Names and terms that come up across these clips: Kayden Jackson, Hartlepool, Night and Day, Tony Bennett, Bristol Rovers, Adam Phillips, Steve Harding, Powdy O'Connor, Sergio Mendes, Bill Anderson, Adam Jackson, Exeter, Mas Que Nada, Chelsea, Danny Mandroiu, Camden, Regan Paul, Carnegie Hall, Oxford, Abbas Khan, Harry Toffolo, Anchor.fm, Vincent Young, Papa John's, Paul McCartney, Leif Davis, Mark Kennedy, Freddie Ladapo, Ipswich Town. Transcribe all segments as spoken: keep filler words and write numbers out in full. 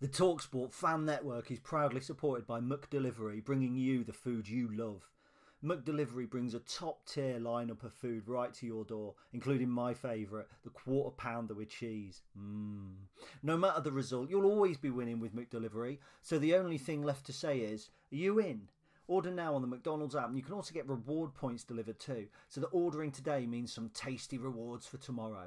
The TalkSport Fan Network is proudly supported by McDelivery, bringing you the food you love. McDelivery brings a top-tier lineup of food right to your door, including my favourite, the quarter pounder with cheese. Mmm. No matter the result, you'll always be winning with McDelivery, so the only thing left to say is, are you in? Order now on the McDonald's app, and you can also get reward points delivered too, so that ordering today means some tasty rewards for tomorrow.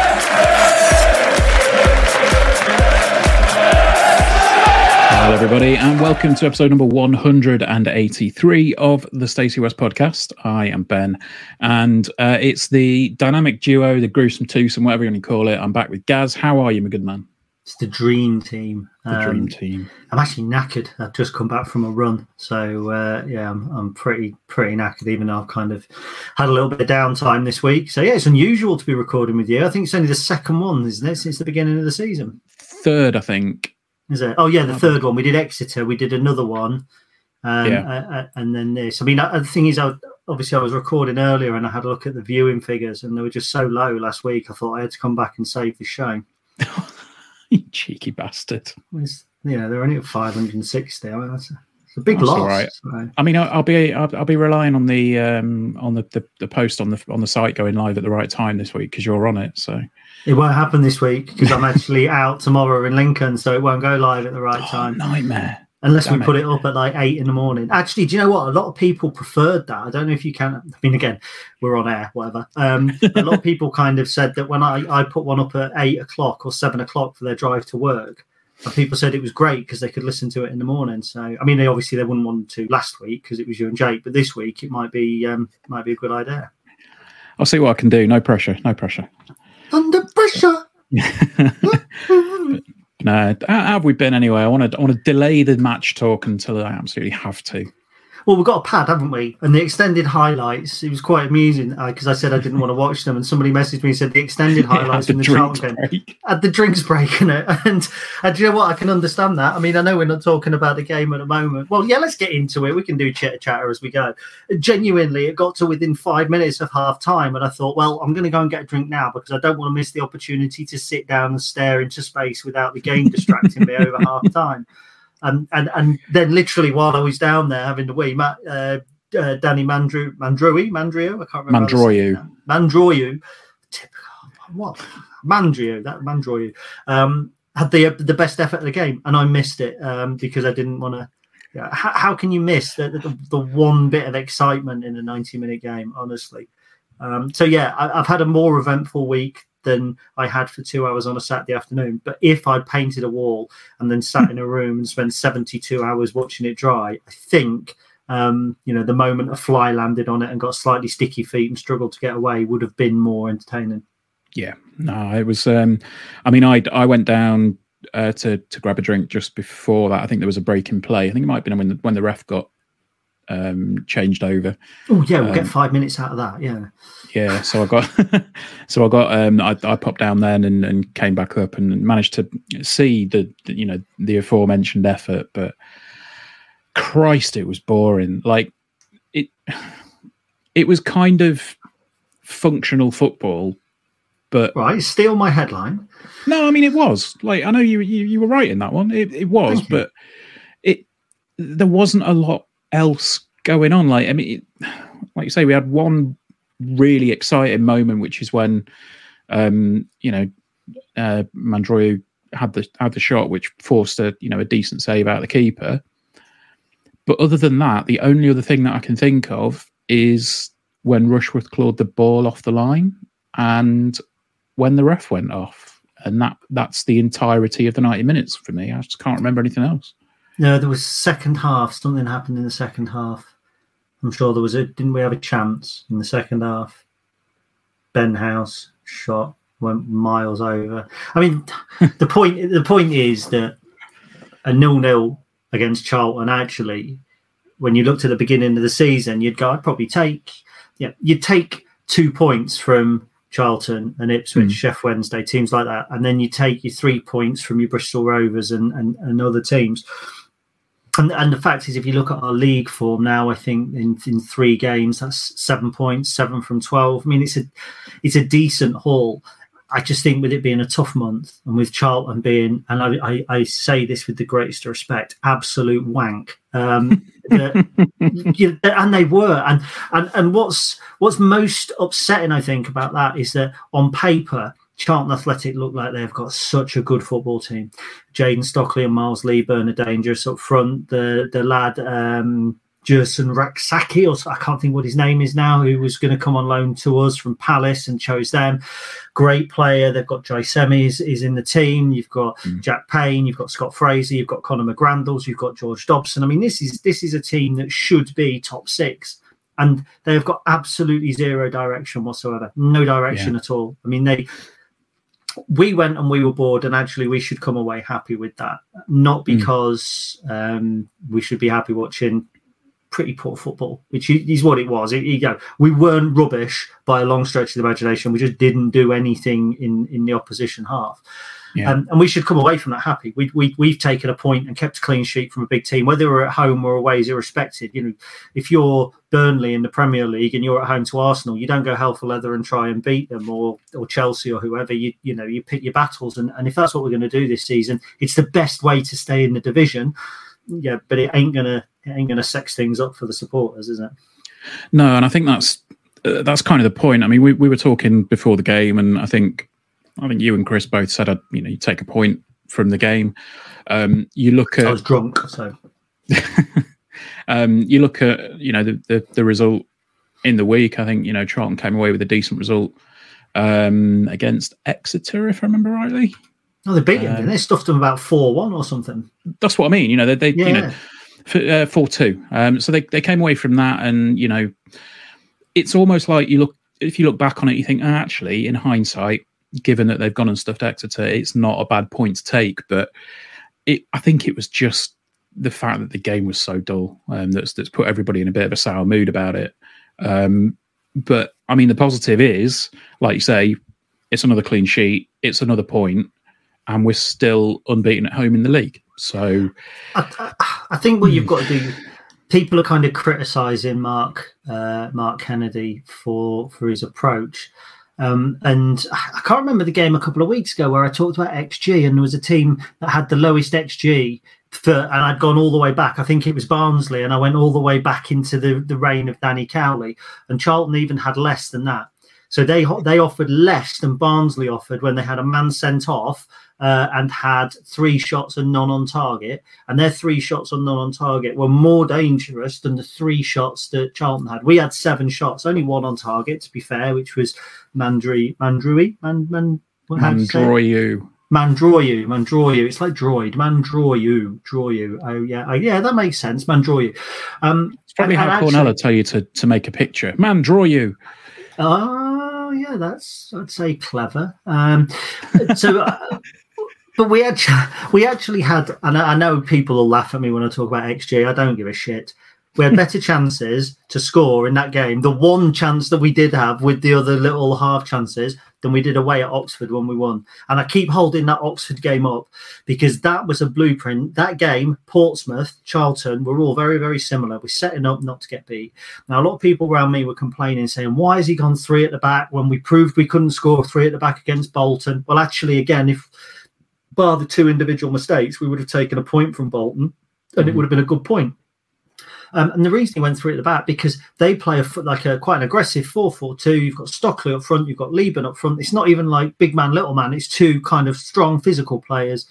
Hello everybody and welcome to episode number one hundred eighty-three of the Stacey West podcast. I am Ben and uh, it's the dynamic duo, the gruesome twosome, whatever you want to call it. I'm back with Gaz. How are you, my good man? It's the dream team. The um, dream team. I'm actually knackered. I've just come back from a run. So uh, yeah, I'm, I'm pretty, pretty knackered, even though I've kind of had a little bit of downtime this week. So yeah, it's unusual to be recording with you. I think it's only the second one, isn't it, since the beginning of the season? Third, I think. Is it? Oh, yeah, the third one. We did Exeter. We did another one. Um, yeah. uh, and then this. I mean, the thing is, I, obviously, I was recording earlier and I had a look at the viewing figures and they were just so low last week. I thought I had to come back and save the show. You cheeky bastard. It's, you know, they're only at five hundred sixty. I mean, that's a, it's a big that's loss. All right. So. I mean, I'll, I'll be I'll, I'll be relying on the um, on the, the, the post on the on the site going live at the right time this week because you're on it. So. It won't happen this week because I'm actually out tomorrow in Lincoln, so it won't go live at the right oh, time. Nightmare. Unless Damn we put it up at like eight in the morning. Actually, do you know what? A lot of people preferred that. I don't know if you can. I mean, again, we're on air, whatever. Um, a lot of people kind of said that when I, I put one up at eight o'clock or seven o'clock for their drive to work, and people said it was great because they could listen to it in the morning. So, I mean, they obviously they wouldn't want to last week because it was you and Jake, but this week it might be um, might be a good idea. I'll see what I can do. No pressure. No pressure. Under pressure. No, how have we been anyway? I want to I want to delay the match talk until I absolutely have to. Well, we've got a pad, haven't we? And the extended highlights, it was quite amusing because uh, I said I didn't want to watch them and somebody messaged me and said the extended highlights yeah, from the Charlton game at the drinks break. And, and, and do you know what? I can understand that. I mean, I know we're not talking about the game at the moment. Well, yeah, let's get into it. We can do chitter-chatter as we go. Genuinely, it got to within five minutes of half-time and I thought, well, I'm going to go and get a drink now because I don't want to miss the opportunity to sit down and stare into space without the game distracting me over half-time. And, and and then literally while I was down there having the wee, Matt, uh, uh, Danny Mandroiu, Mandroiu, Mandroiu, I can't remember. Mandroiu. Mandroiu. What? Mandroiu, that Mandroiu. Um, had the uh, the best effort of the game, and I missed it um, because I didn't want to. Yeah, how, how can you miss the, the, the one bit of excitement in a ninety-minute game, honestly? Um, so, yeah, I, I've had a more eventful week than I had for two hours on a Saturday afternoon. But if I painted a wall and then sat in a room and spent seventy-two hours watching it dry, I think, um, you know, the moment a fly landed on it and got slightly sticky feet and struggled to get away would have been more entertaining. Yeah, no, it was, um, I mean, I, I went down uh, to, to grab a drink just before that. I think there was a break in play. I think it might have been when the, when the ref got um changed over. Oh yeah, we'll um, get five minutes out of that. Yeah, yeah. So I got, so I got. Um, I, I popped down then and, and came back up and managed to see the, the, you know, the aforementioned effort. But Christ, it was boring. Like it, it was kind of functional football. But right, steal my headline. No, I mean it was. Like I know you, you, you were right in that one. It, it was, Thank but you. it there wasn't a lot else going on. Like I mean, like you say, we had one really exciting moment, which is when um you know uh, Mandroiu had the had the shot, which forced a you know a decent save out of the keeper. But other than that, the only other thing that I can think of is when Rushworth clawed the ball off the line and when the ref went off. And that that's the entirety of the ninety minutes for me. I just can't remember anything else. No, there was second half. Something happened in the second half. I'm sure there was a... Didn't we have a chance in the second half? Ben House shot, went miles over. I mean, the point the point is that a nil-nil against Charlton, actually, when you looked at the beginning of the season, you'd go, I'd probably take... Yeah, you'd take two points from Charlton and Ipswich, mm. Chef Wednesday, teams like that, and then you take your three points from your Bristol Rovers and, and, and other teams. And, and the fact is, if you look at our league form now, I think in, in three games, that's seven points, seven from twelve. I mean, it's a it's a decent haul. I just think with it being a tough month and with Charlton being, and I, I, I say this with the greatest respect, absolute wank. Um, the, you, and they were. And, and and what's what's most upsetting, I think, about that is that on paper, Charlton Athletic look like they've got such a good football team. Jaden Stockley and Miles Leaburn are dangerous up front. The the lad, um, Jerson Raksaki, or I can't think what his name is now, who was going to come on loan to us from Palace and chose them. Great player. They've got Jai Semi is, is in the team. You've got mm. Jack Payne. You've got Scott Fraser. You've got Conor McGrandles. You've got George Dobson. I mean, this is this is a team that should be top six. And they've got absolutely zero direction whatsoever. No direction yeah. at all. I mean, they... We went and we were bored, and actually we should come away happy with that. Not because mm. um, we should be happy watching pretty poor football, which is what it was. It, you know, we weren't rubbish by a long stretch of the imagination. We just didn't do anything in, in the opposition half. Yeah. Um, and we should come away from that happy. We, we, we've taken a point and kept a clean sheet from a big team, whether we're at home or away is irrespective. You know, if you're Burnley in the Premier League and you're at home to Arsenal, you don't go hell for leather and try and beat them or or Chelsea or whoever. You you know, you pick your battles. And, and if that's what we're going to do this season, it's the best way to stay in the division. Yeah, but it ain't gonna it ain't gonna sex things up for the supporters, is it? No, and I think that's uh, that's kind of the point. I mean, we we were talking before the game, and I think. I think you and Chris both said, I'd, you know, you take a point from the game. Um, you look at I was drunk, so um, you look at you know the, the the result in the week. I think you know Charlton came away with a decent result um, against Exeter, if I remember rightly. No, they beat them. Um, they stuffed them about four one or something. That's what I mean. You know, they they yeah. you know four two. Um, so they they came away from that, and you know, it's almost like you look if you look back on it, you think oh, actually, in hindsight. Given that they've gone and stuffed Exeter, it's not a bad point to take. But it, I think it was just the fact that the game was so dull um, that's that's put everybody in a bit of a sour mood about it. Um, but, I mean, the positive is, like you say, it's another clean sheet, it's another point, and we're still unbeaten at home in the league. So I, I, I think what you've got to do... People are kind of criticising Mark uh, Mark Kennedy for for his approach. Um, and I can't remember the game a couple of weeks ago where I talked about X G and there was a team that had the lowest X G for, and I'd gone all the way back. I think it was Barnsley, and I went all the way back into the, the reign of Danny Cowley, and Charlton even had less than that. So they they offered less than Barnsley offered when they had a man sent off uh, and had three shots and none on target. And their three shots and none on target were more dangerous than the three shots that Charlton had. We had seven shots, only one on target, to be fair, which was Mandri, Mandroiu. Man, man, Mandroiu. Mandroiu. Mandroiu. It's like droid. Mandroiu. Droiu. Oh, yeah. Oh, yeah, that makes sense. Mandroiu. Um, it's probably and, how and Cornell actually, tell you to, to make a picture. Mandroiu. Oh, yeah, that's, I'd say, clever. Um, so, uh, but we actually, we actually had, and I know people will laugh at me when I talk about X G. I don't give a shit. We had better chances to score in that game, the one chance that we did have with the other little half chances, than we did away at Oxford when we won. And I keep holding that Oxford game up because that was a blueprint. That game, Portsmouth, Charlton, were all very, very similar. We're setting up not to get beat. Now, a lot of people around me were complaining, saying, why has he gone three at the back when we proved we couldn't score three at the back against Bolton? Well, actually, again, if bar the two individual mistakes, we would have taken a point from Bolton and mm-hmm. it would have been a good point. Um, and the reason he went three at the back, because they play a, like a quite an aggressive four four two. You've got Stockley up front, you've got Leaburn up front. It's not even like big man, little man. It's two kind of strong physical players.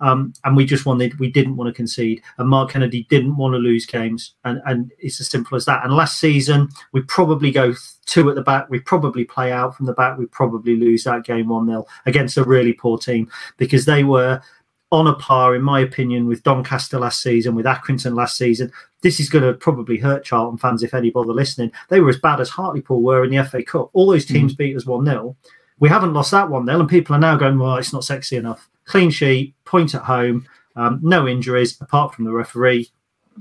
Um, and we just wanted, we didn't want to concede. And Mark Kennedy didn't want to lose games. And, and it's as simple as that. And last season, we probably go two at the back. We probably play out from the back. We probably lose that game one nil against a really poor team, because they were on a par, in my opinion, with Doncaster last season, with Accrington last season. This is going to probably hurt Charlton fans if any bother listening. They were as bad as Hartlepool were in the F A Cup. All those teams mm. beat us one nil. We haven't lost that one nil, and people are now going, well, it's not sexy enough. Clean sheet, point at home, um, no injuries apart from the referee.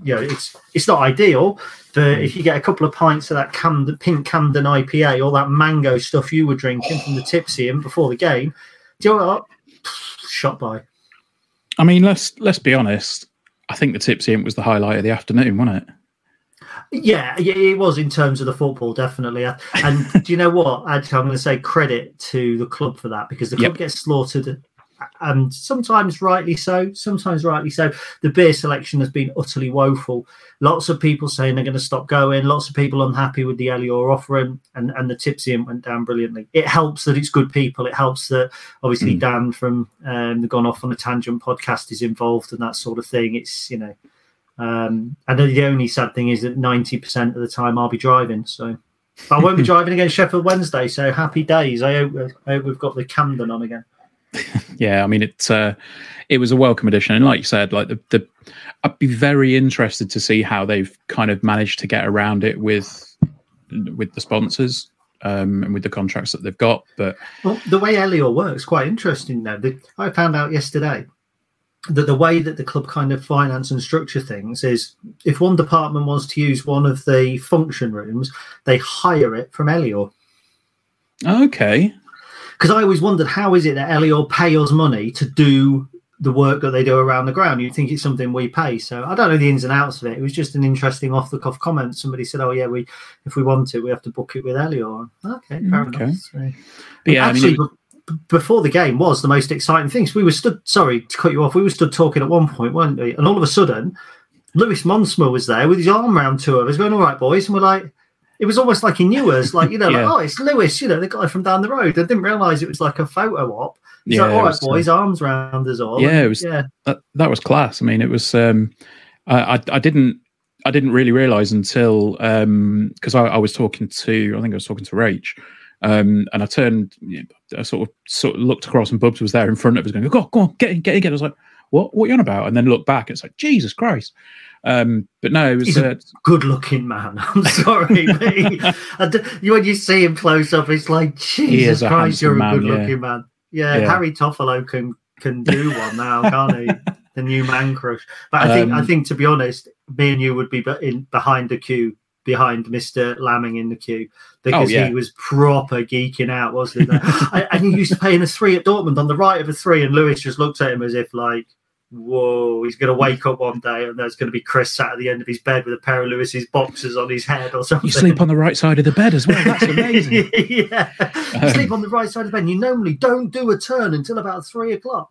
You know, it's it's not ideal, but if you get a couple of pints of that Camden, pink Camden I P A, all that mango stuff you were drinking from the tipsy in before the game, do you know what? Shot by. I mean, let's let's be honest. I think the tipsy in was the highlight of the afternoon, wasn't it? Yeah, it was in terms of the football, definitely. And do you know what? Actually, I'm going to say credit to the club for that, because the club yep. gets slaughtered. And sometimes rightly so, sometimes rightly so. The beer selection has been utterly woeful. Lots of people saying they're going to stop going. Lots of people unhappy with the Elior offering, and, and the tipsy went down brilliantly. It helps that it's good people. It helps that, obviously, mm. Dan from um, the Gone Off on a Tangent podcast is involved and that sort of thing. It's, you know, um, and the only sad thing is that ninety percent of the time I'll be driving, so. But I won't be driving against Sheffield Wednesday, so happy days. I hope, I hope we've got the Camden on again. Yeah, I mean, it, uh, it was a welcome addition. And like you said, like the, the, I'd be very interested to see how they've kind of managed to get around it with with the sponsors um, and with the contracts that they've got. But well, the way Elior works, quite interesting though. The, I found out yesterday that the way that the club kind of finance and structure things is, if one department wants to use one of the function rooms, they hire it from Elior. Okay. Because I always wondered, how is it that Elior pay us money to do the work that they do around the ground? You'd think it's something we pay. So I don't know the ins and outs of it. It was just an interesting off-the-cuff comment. Somebody said, oh, yeah, we if we want it, we have to book it with Elior. Okay, fair okay. enough. So, but yeah, actually, I mean, b- before the game was the most exciting thing. So we were stood, sorry to cut you off, we were stood talking at one point, weren't we? And all of a sudden, Lewis Montsma was there with his arm round two of us going, all right, boys. And we're like... It was almost like he knew us, like, you know, yeah. like, oh, it's Lewis, you know, the guy from down the road. I didn't realise it was like a photo op. He's yeah, like, all right, boys, uh, arms round us all. Yeah, it was, yeah. That, that was class. I mean, it was, um, I, I, I didn't, I didn't really realise until, um, cause I, I was talking to, I think I was talking to Rach, um, and I turned, you know, I sort of, sort of looked across and Bubs was there in front of us going, go on, go on, get in, get in, get in. I was like, what, what are you on about? And then looked back, it's like, Jesus Christ. Um, but no, it was he's a uh, good-looking man. I'm sorry, but he, I d- when you see him close up, it's like Jesus Christ, you're a man, good-looking yeah. man. Yeah, yeah, Harry Toffolo can can do one now, can't he? The new man crush. But I think um, I think to be honest, me and you would be in, behind the queue, behind Mister Lamming in the queue, because oh, yeah. he was proper geeking out, wasn't he? I, and he used to play in a three at Dortmund on the right of a three, and Lewis just looked at him as if like, whoa, he's going to wake up one day and there's going to be Chris sat at the end of his bed with a pair of Lewis's boxers on his head or something. You sleep on the right side of the bed as well. That's amazing. yeah. Um, you sleep on the right side of the bed. You normally don't do a turn until about three o'clock.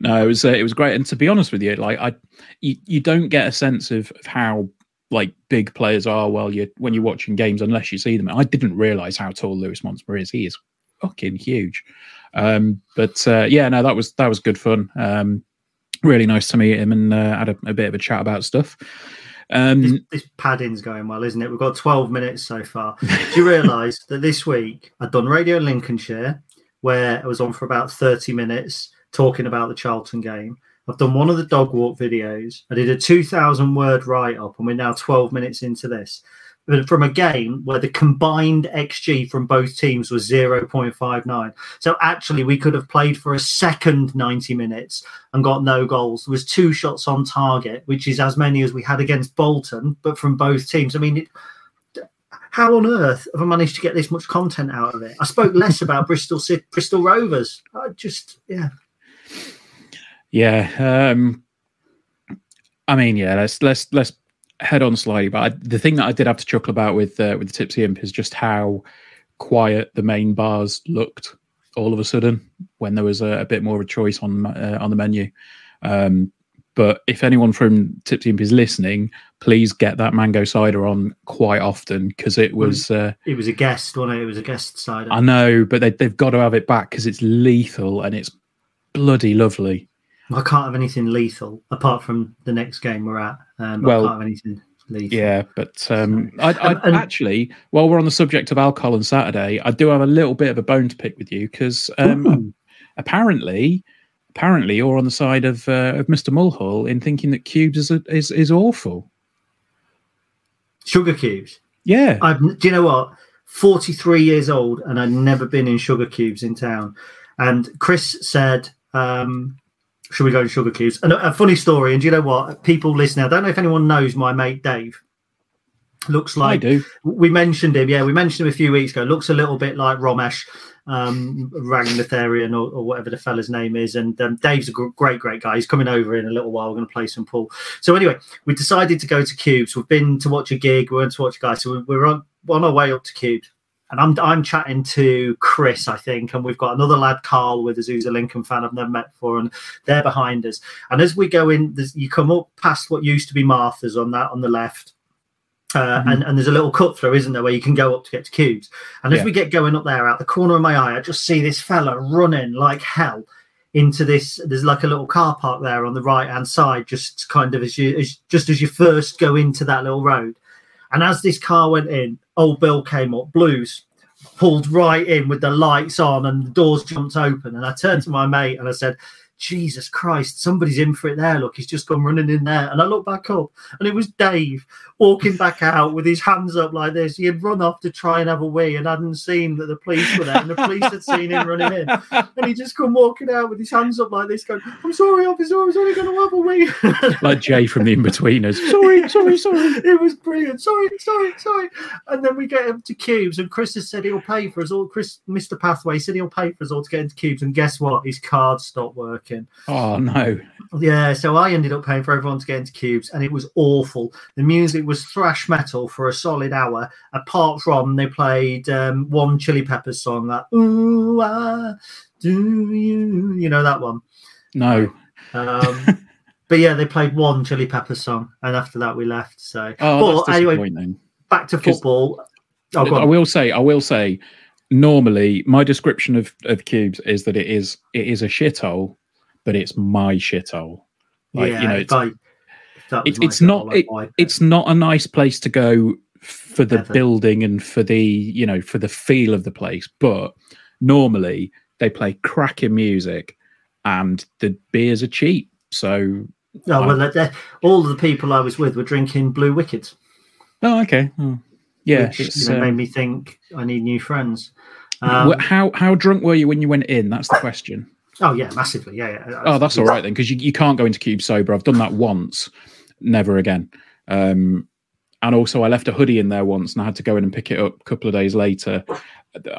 No, it was uh, it was great. And to be honest with you, like I, you, you don't get a sense of, of how like big players are while you when you're watching games unless you see them. And I didn't realise how tall Lewis Montsma is. He is fucking huge. Um, but uh, yeah, no, that was that was good fun. Um, really nice to meet him and uh, had a, a bit of a chat about stuff. Um, this, this padding's going well, isn't it? We've got twelve minutes so far. Do you realise that this week I'd done Radio Lincolnshire, where I was on for about thirty minutes talking about the Charlton game. I've done one of the dog walk videos. I did a two thousand word write up, and we're now twelve minutes into this. From a game where the combined X G from both teams was zero point five nine. So actually we could have played for a second ninety minutes and got no goals. There was two shots on target, which is as many as we had against Bolton, but from both teams. I mean, it, how on earth have I managed to get this much content out of it? I spoke less about Bristol Bristol Rovers. I just, yeah. Yeah. Um, I mean, yeah, let's, let's, let's, head on slightly, but I, the thing that I did have to chuckle about with uh, with the Tipsy Imp is just how quiet the main bars looked all of a sudden when there was a, a bit more of a choice on uh, on the menu. Um, But if anyone from Tip Team is listening, please get that mango cider on quite often, because it was... Uh, it was a guest, wasn't it? It was a guest cider. I know, but they, they've got to have it back because it's lethal and it's bloody lovely. I can't have anything lethal apart from the next game we're at. Um, well, I can't have anything lethal. Yeah, but um, so, I, I um, actually, while we're on the subject of alcohol on Saturday, I do have a little bit of a bone to pick with you because um, apparently... Apparently, you're on the side of uh, of Mister Mulhall in thinking that cubes is a, is is awful. Sugar cubes, yeah. I've, do you know what? forty-three years old, and I've never been in sugar cubes in town. And Chris said, um, "Should we go to sugar cubes?" And a, a funny story. And do you know what? People listening, I don't know if anyone knows my mate Dave. Looks like I do. We mentioned him. Yeah, we mentioned him a few weeks ago. Looks a little bit like Romesh. Um, Ragnatharian or, or whatever the fella's name is, and um, Dave's a gr- great great guy. He's coming over in a little while. We're going to play some pool. So anyway, we decided to go to Cubes. We've been to watch a gig, we went to watch a guy, so we, we're on, on our way up to Cubes, and I'm I'm chatting to Chris, I think, and we've got another lad, Carl, with us, who's a Lincoln fan I've never met before, and they're behind us. And as we go in, you come up past what used to be Martha's on that on the left. Uh, mm-hmm. and, and there's a little cut through, isn't there, where you can go up to get to Cubes. And yeah. As we get going up there, out the corner of my eye, I just see this fella running like hell into this. There's like a little car park there on the right hand side, just kind of as you as, just as you first go into that little road. And as this car went in, old Bill came up, Blues, pulled right in with the lights on and the doors jumped open. And I turned to my mate and I said, Jesus Christ, somebody's in for it there. Look, he's just gone running in there. And I looked back up and it was Dave walking back out with his hands up like this. He had run off to try and have a wee and hadn't seen that the police were there, and the police had seen him running in. And he just come walking out with his hands up like this going, I'm sorry, officer, I was only going to have a wee. Like Jay from The Inbetweeners. Sorry, sorry, sorry. It was brilliant. Sorry, sorry, sorry. And then we get him to Cubes, and Chris has said he'll pay for us all. Chris, Mister Pathway, said he'll pay for us all to get into Cubes. And guess what? His card stopped working. Oh no! Yeah, so I ended up paying for everyone to get into Cubes, and it was awful. The music was thrash metal for a solid hour, apart from they played um, one Chili Peppers song, that "Ooh, I do you," you know that one? No. Um, but yeah, they played one Chili Peppers song, and after that we left. So, oh, but anyway, back to football. Oh, I will say, I will say, normally my description of, of Cubes is that it is it is a shithole. But it's my shithole. Like, yeah, you know, it's I, it, it's not goal, it, like, it's not a nice place to go for the ever. building and for the you know for the feel of the place. But normally they play cracking music and the beers are cheap. So oh, well, all the people I was with were drinking Blue Wickets. Oh, okay, oh, yeah, which, it's, you know, um, made me think I need new friends. Um, how how drunk were you when you went in? That's the question. Oh, yeah, massively. Yeah, yeah. Oh, that's all right then, because you, you can't go into Cubes sober. I've done that once, never again. Um, and also, I left a hoodie in there once and I had to go in and pick it up a couple of days later.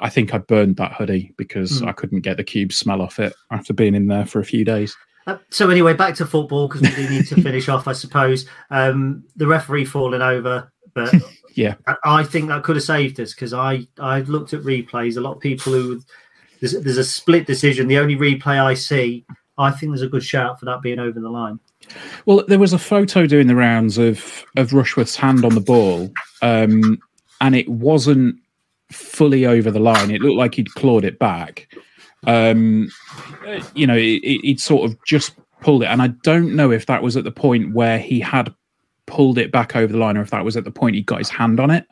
I think I burned that hoodie because mm. I couldn't get the Cubes smell off it after being in there for a few days. Uh, so, anyway, back to football, because we do need to finish off, I suppose. Um, the referee falling over, but yeah, I, I think that could have saved us, because I, I looked at replays. A lot of people who. There's, there's a split decision. The only replay I see, I think there's a good shout for that being over the line. Well, there was a photo doing the rounds of, of Rushworth's hand on the ball, um, and it wasn't fully over the line. It looked like he'd clawed it back. Um, you know, it, it, he'd sort of just pulled it, and I don't know if that was at the point where he had pulled it back over the line or if that was at the point he got his hand on it.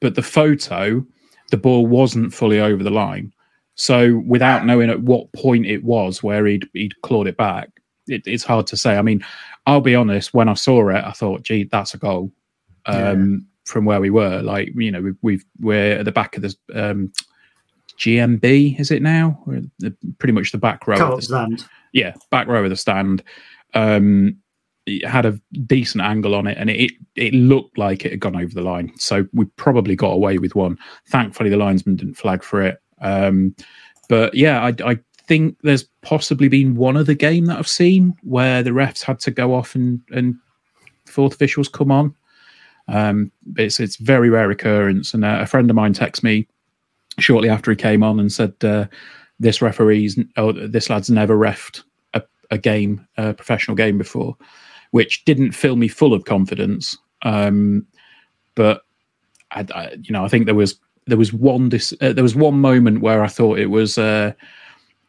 But the photo, the ball wasn't fully over the line. So without knowing at what point it was where he'd, he'd clawed it back, it, it's hard to say. I mean, I'll be honest, when I saw it, I thought, gee, that's a goal um, yeah. from where we were. Like, you know, we've, we've, we're at the back of the um, G M B, is it now? We're the, pretty much the back row. Of the stand. Yeah, back row of the stand. Um, it had a decent angle on it, and it, it looked like it had gone over the line. So we probably got away with one. Thankfully, the linesman didn't flag for it. Um, but yeah, I, I think there's possibly been one other game that I've seen where the refs had to go off and, and fourth officials come on. Um, it's it's very rare occurrence. And a, a friend of mine texted me shortly after he came on and said, uh, "This referee's, oh, this lad's never refed a, a game, a professional game before, which didn't fill me full of confidence. Um, but I, I, you know, I think there was there was one dis, uh, there was one moment where I thought it was uh,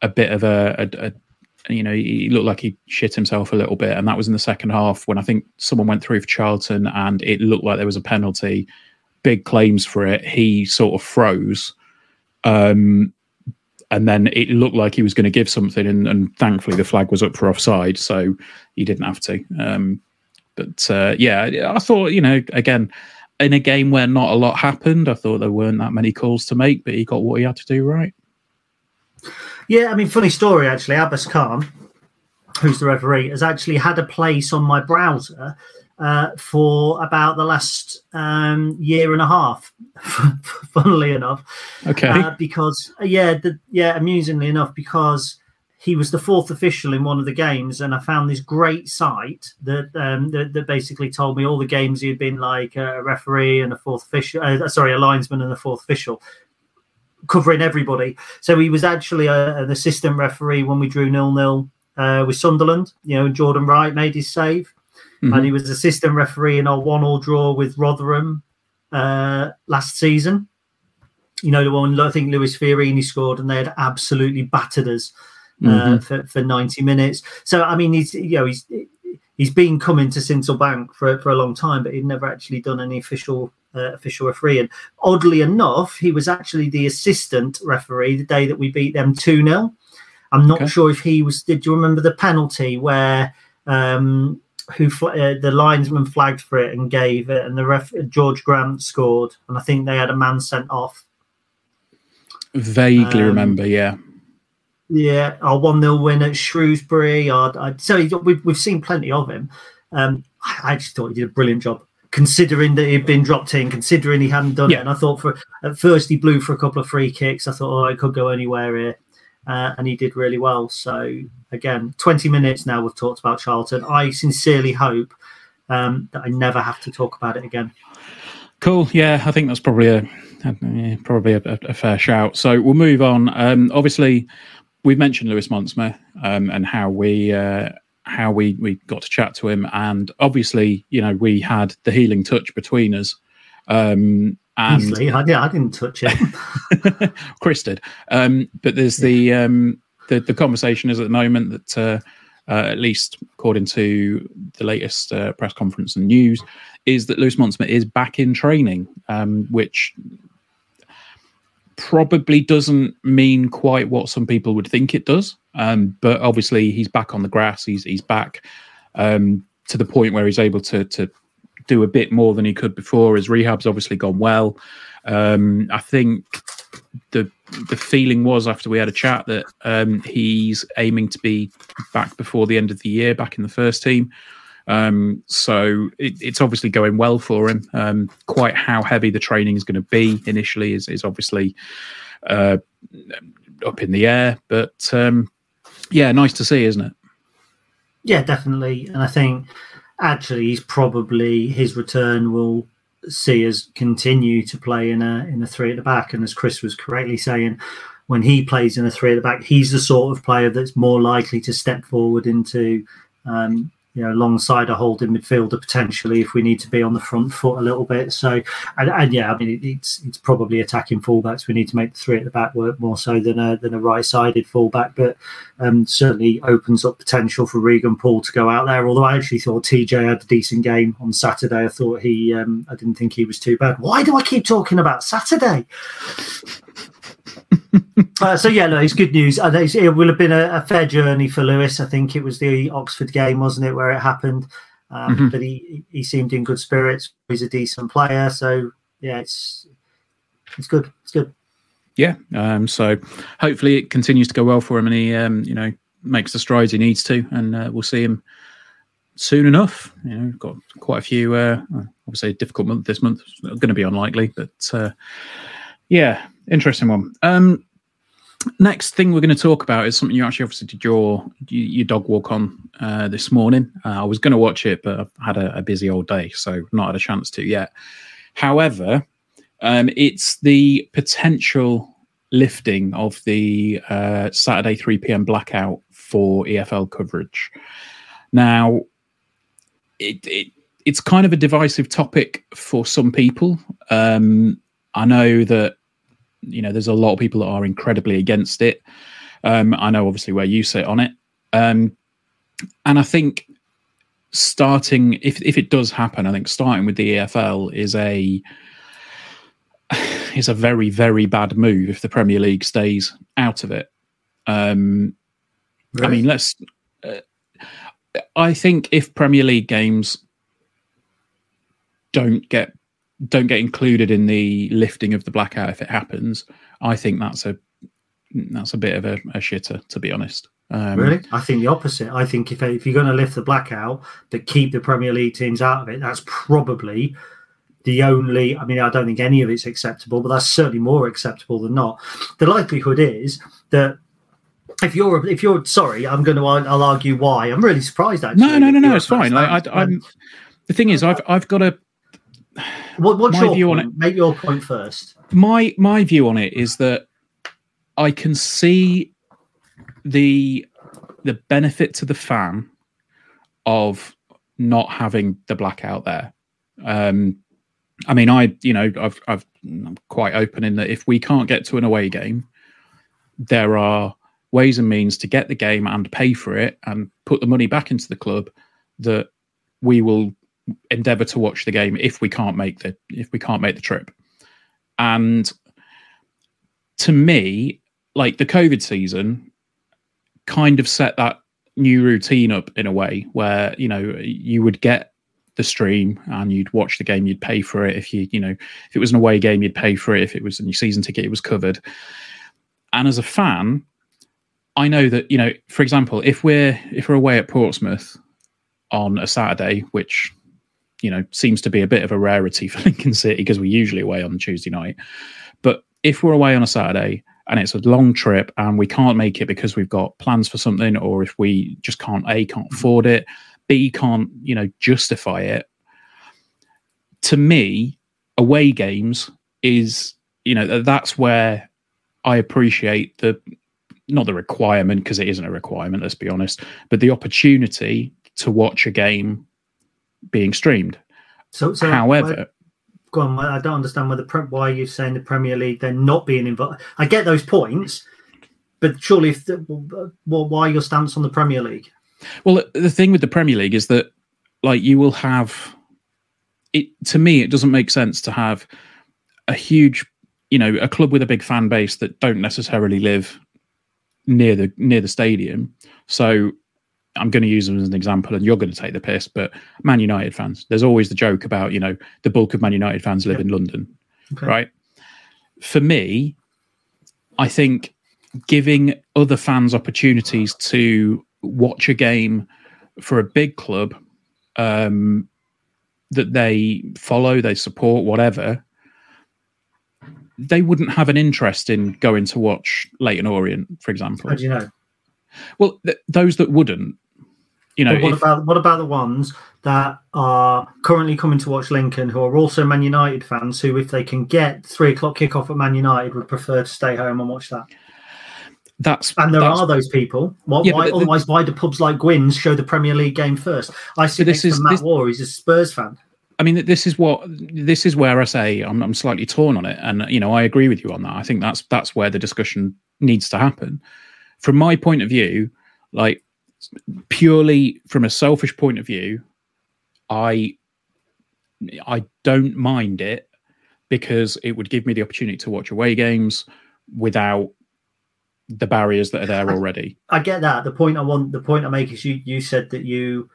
a bit of a, a, a, you know, he looked like he shit himself a little bit, and that was in the second half when I think someone went through for Charlton and it looked like there was a penalty. Big claims for it. He sort of froze. Um, and then it looked like he was going to give something, and, and thankfully the flag was up for offside, so he didn't have to. Um, but uh, yeah, I thought, you know, again, in a game where not a lot happened, I thought there weren't that many calls to make, but he got what he had to do right. Yeah, I mean, funny story, actually. Abbas Khan, who's the referee, has actually had a place on my browser uh, for about the last um, year and a half, funnily enough. Okay. Uh, because, yeah, the, yeah, amusingly enough, because he was the fourth official in one of the games, and I found this great site that um, that, that basically told me all the games he had been like a referee and a fourth official, uh, sorry, a linesman and a fourth official, covering everybody. So he was actually a, an assistant referee when we drew nil-nil uh, with Sunderland. You know, Jordan Wright made his save, mm-hmm. and he was assistant referee in our one-all draw with Rotherham uh, last season. You know, the one I think Luis Fiorini scored, and they had absolutely battered us. Mm-hmm. Uh, for, for ninety minutes. So I mean, he's you know he's he's been coming to Sintel Bank for for a long time, but he'd never actually done any official uh, official referee. And oddly enough, he was actually the assistant referee the day that we beat them two-nil. I'm not okay. sure if he was. Did you remember the penalty where um, who fl- uh, the linesman flagged for it and gave it, and the ref George Grant scored, and I think they had a man sent off. Vaguely um, remember, yeah. Yeah, our one-nil win at Shrewsbury. Our, our, so we've, we've seen plenty of him. Um, I just thought he did a brilliant job, considering that he'd been dropped in, considering he hadn't done yeah. it. And I thought for at first he blew for a couple of free kicks. I thought, oh, it could go anywhere here. Uh, and he did really well. So, again, twenty minutes now we've talked about Charlton. I sincerely hope um, that I never have to talk about it again. Cool. Yeah, I think that's probably a, a probably a, a fair shout. So we'll move on. Um, obviously... We've mentioned Lewis Montsma um, and how we uh, how we, we got to chat to him, and obviously, you know, we had the healing touch between us. Um, and Honestly, I, yeah, I didn't touch it. Chris did, um, but there's yeah. the um, the the conversation is at the moment that uh, uh, at least according to the latest uh, press conference and news, is that Lewis Montsma is back in training, um, which. Probably doesn't mean quite what some people would think it does, um, but obviously he's back on the grass. He's he's back um, to the point where he's able to to do a bit more than he could before. His rehab's obviously gone well. Um, I think the the feeling was after we had a chat that um, he's aiming to be back before the end of the year, back in the first team. Um, so it, it's obviously going well for him. Um, quite how heavy the training is going to be initially is, is obviously uh, up in the air. But um, yeah, nice to see, isn't it? Yeah, definitely. And I think actually he's probably his return will see us continue to play in a in a three at the back. And as Chris was correctly saying, when he plays in a three at the back, he's the sort of player that's more likely to step forward into. Um, You know, alongside a holding midfielder potentially, if we need to be on the front foot a little bit. So, and, and yeah, I mean, it, it's it's probably attacking fullbacks. We need to make the three at the back work more so than a than a right-sided fullback, but um, certainly opens up potential for Regan Paul to go out there. Although I actually thought T J had a decent game on Saturday. I thought he, um, I didn't think he was too bad. Why do I keep talking about Saturday? uh, so yeah, no, it's good news. I know it's, it will have been a, a fair journey for Lewis. I think it was the Oxford game, wasn't it, where it happened? Um, mm-hmm. But he he seemed in good spirits. He's a decent player, so yeah, it's it's good. It's good. Yeah. Um, so hopefully it continues to go well for him, and he um, you know makes the strides he needs to, and uh, we'll see him soon enough. You know, got quite a few. Uh, obviously, a difficult month this month. It's going to be unlikely, but uh, yeah. Interesting one. Um, next thing we're going to talk about is something you actually obviously did your your dog walk on uh, this morning. Uh, I was going to watch it, but I've had a, a busy old day, so not had a chance to yet. However, um, it's the potential lifting of the uh, Saturday three p.m. blackout for E F L coverage. Now, it, it it's kind of a divisive topic for some people. Um, I know that, you know, there's a lot of people that are incredibly against it. Um, I know, obviously, where you sit on it. Um, and I think starting, if if it does happen, I think starting with the E F L is a is a very, very bad move if the Premier League stays out of it. Um, really? I mean, let's... Uh, I think if Premier League games don't get don't get included in the lifting of the blackout if it happens, I think that's a that's a bit of a, a shitter, to be honest. Um, really? I think the opposite. I think if if you're going to lift the blackout, that keep the Premier League teams out of it, that's probably the only... I mean, I don't think any of it's acceptable, but that's certainly more acceptable than not. The likelihood is that if you're if you're sorry, I'm going to I'll argue why. I'm really surprised actually. No, no, no, no, it's fine. Like, I, I'm the thing is, I've I've got a... What, what's your view on it? Make your point first. My my view on it is that I can see the the benefit to the fan of not having the blackout there. Um, I mean, I you know I've, I've I'm quite open in that if we can't get to an away game, there are ways and means to get the game and pay for it and put the money back into the club that we will endeavour to watch the game if we can't make the if we can't make the trip. And to me, like, the COVID season kind of set that new routine up in a way where, you know, you would get the stream and you'd watch the game, you'd pay for it. If you, you know, if it was an away game, you'd pay for it. If it was a new season ticket, it was covered. And as a fan, I know that, you know, for example, if we're if we're away at Portsmouth on a Saturday, which, you know, seems to be a bit of a rarity for Lincoln City because we're usually away on Tuesday night. But if we're away on a Saturday and it's a long trip and we can't make it because we've got plans for something, or if we just can't, A, can't afford it, B, can't, you know, justify it. To me, away games is, you know, that's where I appreciate the, not the requirement, because it isn't a requirement, let's be honest, but the opportunity to watch a game being streamed. So, so however, I, go on. I don't understand why, the, why you're saying the Premier League they're not being involved. I get those points, but surely, if the, well, why your stance on the Premier League? Well, the thing with the Premier League is that, like, you will have it. To me, it doesn't make sense to have a huge, you know, a club with a big fan base that don't necessarily live near the near the stadium. So I'm going to use them as an example, and you're going to take the piss, but Man United fans, there's always the joke about, you know, the bulk of Man United fans live in London, okay, right? For me, I think giving other fans opportunities to watch a game for a big club um, that they follow, they support, whatever, they wouldn't have an interest in going to watch Leyton Orient, for example. How do you know? Well, th- those that wouldn't. You know, but what if, about what about the ones that are currently coming to watch Lincoln, who are also Man United fans, who, if they can get three o'clock kickoff at Man United, would prefer to stay home and watch that? That's and there that's, are those people. What, yeah, why, the, otherwise, why do pubs like Gwyn's show the Premier League game first? I see this is Matt this, War. He's a Spurs fan. I mean, this is what this is where I say I'm, I'm slightly torn on it, and, you know, I agree with you on that. I think that's that's where the discussion needs to happen. From my point of view, like, purely from a selfish point of view, I I don't mind it because it would give me the opportunity to watch away games without the barriers that are there already. I, I get that. The point I want, the point I make is you you said that you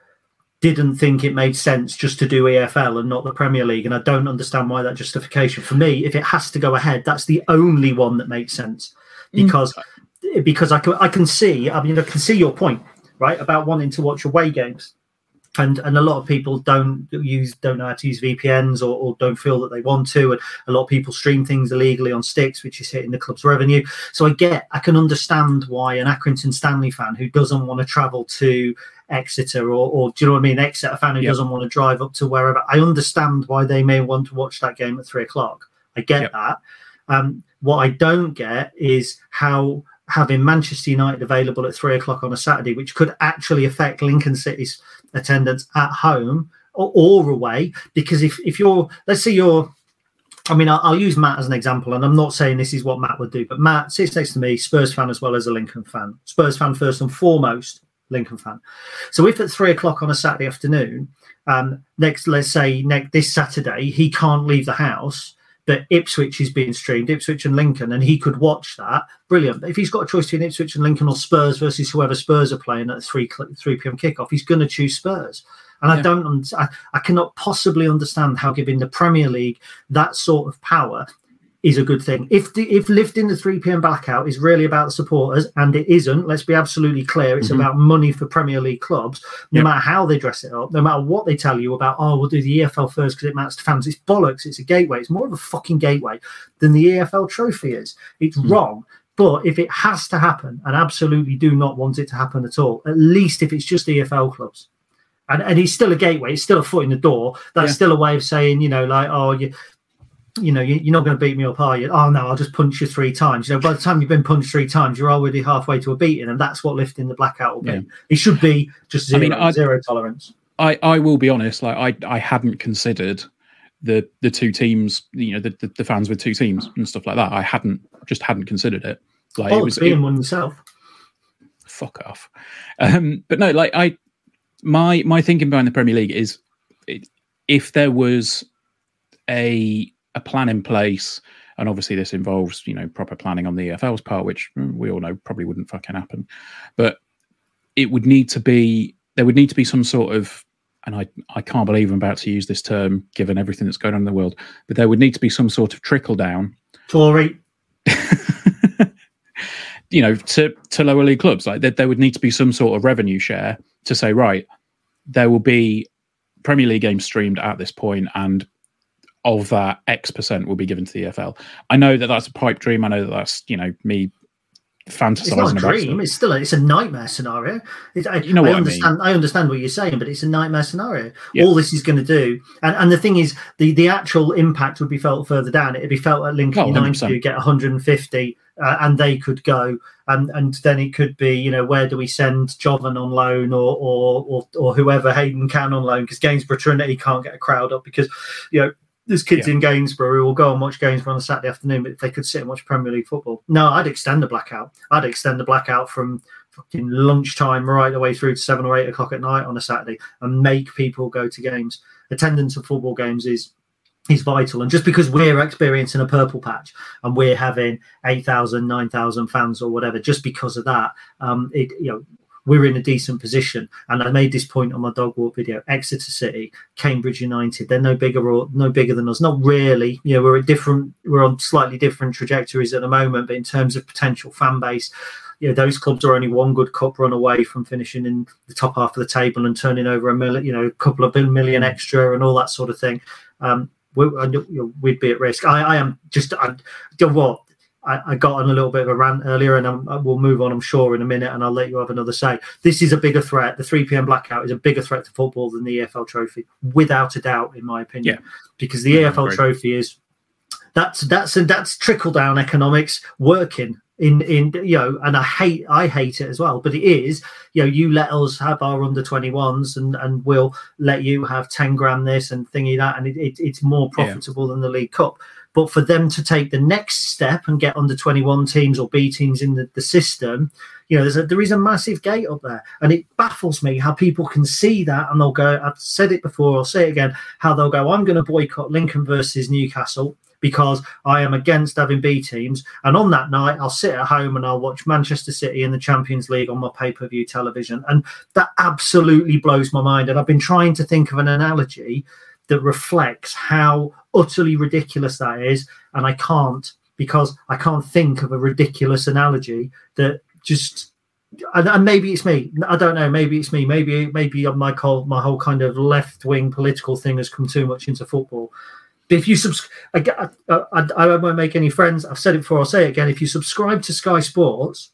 didn't think it made sense just to do E F L and not the Premier League, and I don't understand why that justification. For me, if it has to go ahead, that's the only one that makes sense because. Mm. Because I can, I can see, I mean, I can see your point, right, about wanting to watch away games, and and a lot of people don't use, don't know how to use V P Ns, or, or don't feel that they want to, and a lot of people stream things illegally on sticks, which is hitting the club's revenue. So I get, I can understand why an Accrington Stanley fan who doesn't want to travel to Exeter, or, or do you know what I mean, Exeter fan who yep. doesn't want to drive up to wherever, I understand why they may want to watch that game at three o'clock. I get yep. that. Um, what I don't get is how having Manchester United available at three o'clock on a Saturday, which could actually affect Lincoln City's attendance at home or, or away. Because if, if you're, let's say you're, I mean, I'll, I'll use Matt as an example, and I'm not saying this is what Matt would do, but Matt sits next to me, Spurs fan as well as a Lincoln fan. Spurs fan first and foremost, Lincoln fan. So if at three o'clock on a Saturday afternoon, um, next, let's say next this Saturday, he can't leave the house, but Ipswich is being streamed, Ipswich and Lincoln, and he could watch that. Brilliant. But if he's got a choice between Ipswich and Lincoln or Spurs versus whoever Spurs are playing at three p.m. kickoff, he's going to choose Spurs. And yeah. I don't, I, I cannot possibly understand how giving the Premier League that sort of power is a good thing. If the, if lifting the three p.m. blackout is really about the supporters, and it isn't, let's be absolutely clear, it's mm-hmm. about money for Premier League clubs, no yep. matter how they dress it up, no matter what they tell you about, oh, we'll do the E F L first because it matters to fans. It's bollocks. It's a gateway. It's more of a fucking gateway than the E F L trophy is. It's mm-hmm. wrong. But if it has to happen, and absolutely do not want it to happen at all, at least if it's just E F L clubs. And, and it's still a gateway. It's still a foot in the door. That's yeah. still a way of saying, you know, like, oh, you... you know, you're not going to beat me up, are you? Oh, no, I'll just punch you three times. You know, by the time you've been punched three times, you're already halfway to a beating, and that's what lifting the blackout will be. Yeah. It should be just zero, I mean, I, zero tolerance. I, I will be honest, like I, I hadn't considered the the two teams, you know, the, the, the fans with two teams and stuff like that. I hadn't, just hadn't considered it. Like oh, it was being it, one yourself. Fuck off. Um, but no, like I, my my thinking behind the Premier League is it, if there was a a plan in place, and obviously this involves, you know, proper planning on the E F L's part, which we all know probably wouldn't fucking happen, but it would need to be, there would need to be some sort of, and I, I can't believe I'm about to use this term given everything that's going on in the world, but there would need to be some sort of trickle down. Tory. you know, to, to lower league clubs. Like there, there would need to be some sort of revenue share to say, right, there will be Premier League games streamed at this point, and of that, X percent will be given to the E F L. I know that that's a pipe dream. I know that that's, you know, me fantasizing about it. It's not a dream. Stuff. It's still a, it's a nightmare scenario. It, I, you know I what understand, I mean. I understand what you're saying, but it's a nightmare scenario. Yeah. All this is going to do, and, and the thing is, the, the actual impact would be felt further down. It'd be felt at Lincoln United. You get one hundred fifty, uh, and they could go, and and then it could be, you know, where do we send Jovan on loan, or or or, or whoever, Hayden can on loan, because Gainsborough Trinity can't get a crowd up because, you know. There's kids yeah. in Gainsborough who will go and watch Gainsborough on a Saturday afternoon, but if they could sit and watch Premier League football. No, I'd extend the blackout. I'd extend the blackout from fucking lunchtime right the way through to seven or eight o'clock at night on a Saturday, and make people go to games. Attendance of football games is is vital. And just because we're experiencing a purple patch and we're having eight thousand, nine thousand fans or whatever, just because of that, um, it you know, we're in a decent position. And I made this point on my dog walk video. Exeter City, Cambridge United, they're no bigger or no bigger than us. Not really. You know, we're at different, we're on slightly different trajectories at the moment, but in terms of potential fan base, you know, those clubs are only one good cup run away from finishing in the top half of the table and turning over a million, you know, a couple of million extra and all that sort of thing. Um, we, you know, we'd be at risk. I, I am just, I, you know what? I got on a little bit of a rant earlier, and I'm, we'll move on, I'm sure, in a minute, and I'll let you have another say. This is a bigger threat. The three p.m. blackout is a bigger threat to football than the E F L trophy, without a doubt, in my opinion, yeah. because the yeah, E F L trophy is that's that's that's trickle down economics working. In in you know, and I hate I hate it as well, but it is, you know, you let us have our under twenty-ones and and we'll let you have ten grand this and thingy that, and it, it it's more profitable yeah. than the League Cup. But for them to take the next step and get under twenty-one teams or B teams in the, the system, you know, there's a, there is a massive gate up there, and it baffles me how people can see that and they'll go. I've said it before, I'll say it again. How they'll go, I'm going to boycott Lincoln versus Newcastle, because I am against having B teams. And on that night, I'll sit at home and I'll watch Manchester City in the Champions League on my pay-per-view television. And that absolutely blows my mind. And I've been trying to think of an analogy that reflects how utterly ridiculous that is. And I can't, because I can't think of a ridiculous analogy that just... And maybe it's me. I don't know. Maybe it's me. Maybe maybe my whole, my whole kind of left-wing political thing has come too much into football. If you subscribe, I, I, I won't make any friends. I've said it before, I'll say it again. If you subscribe to Sky Sports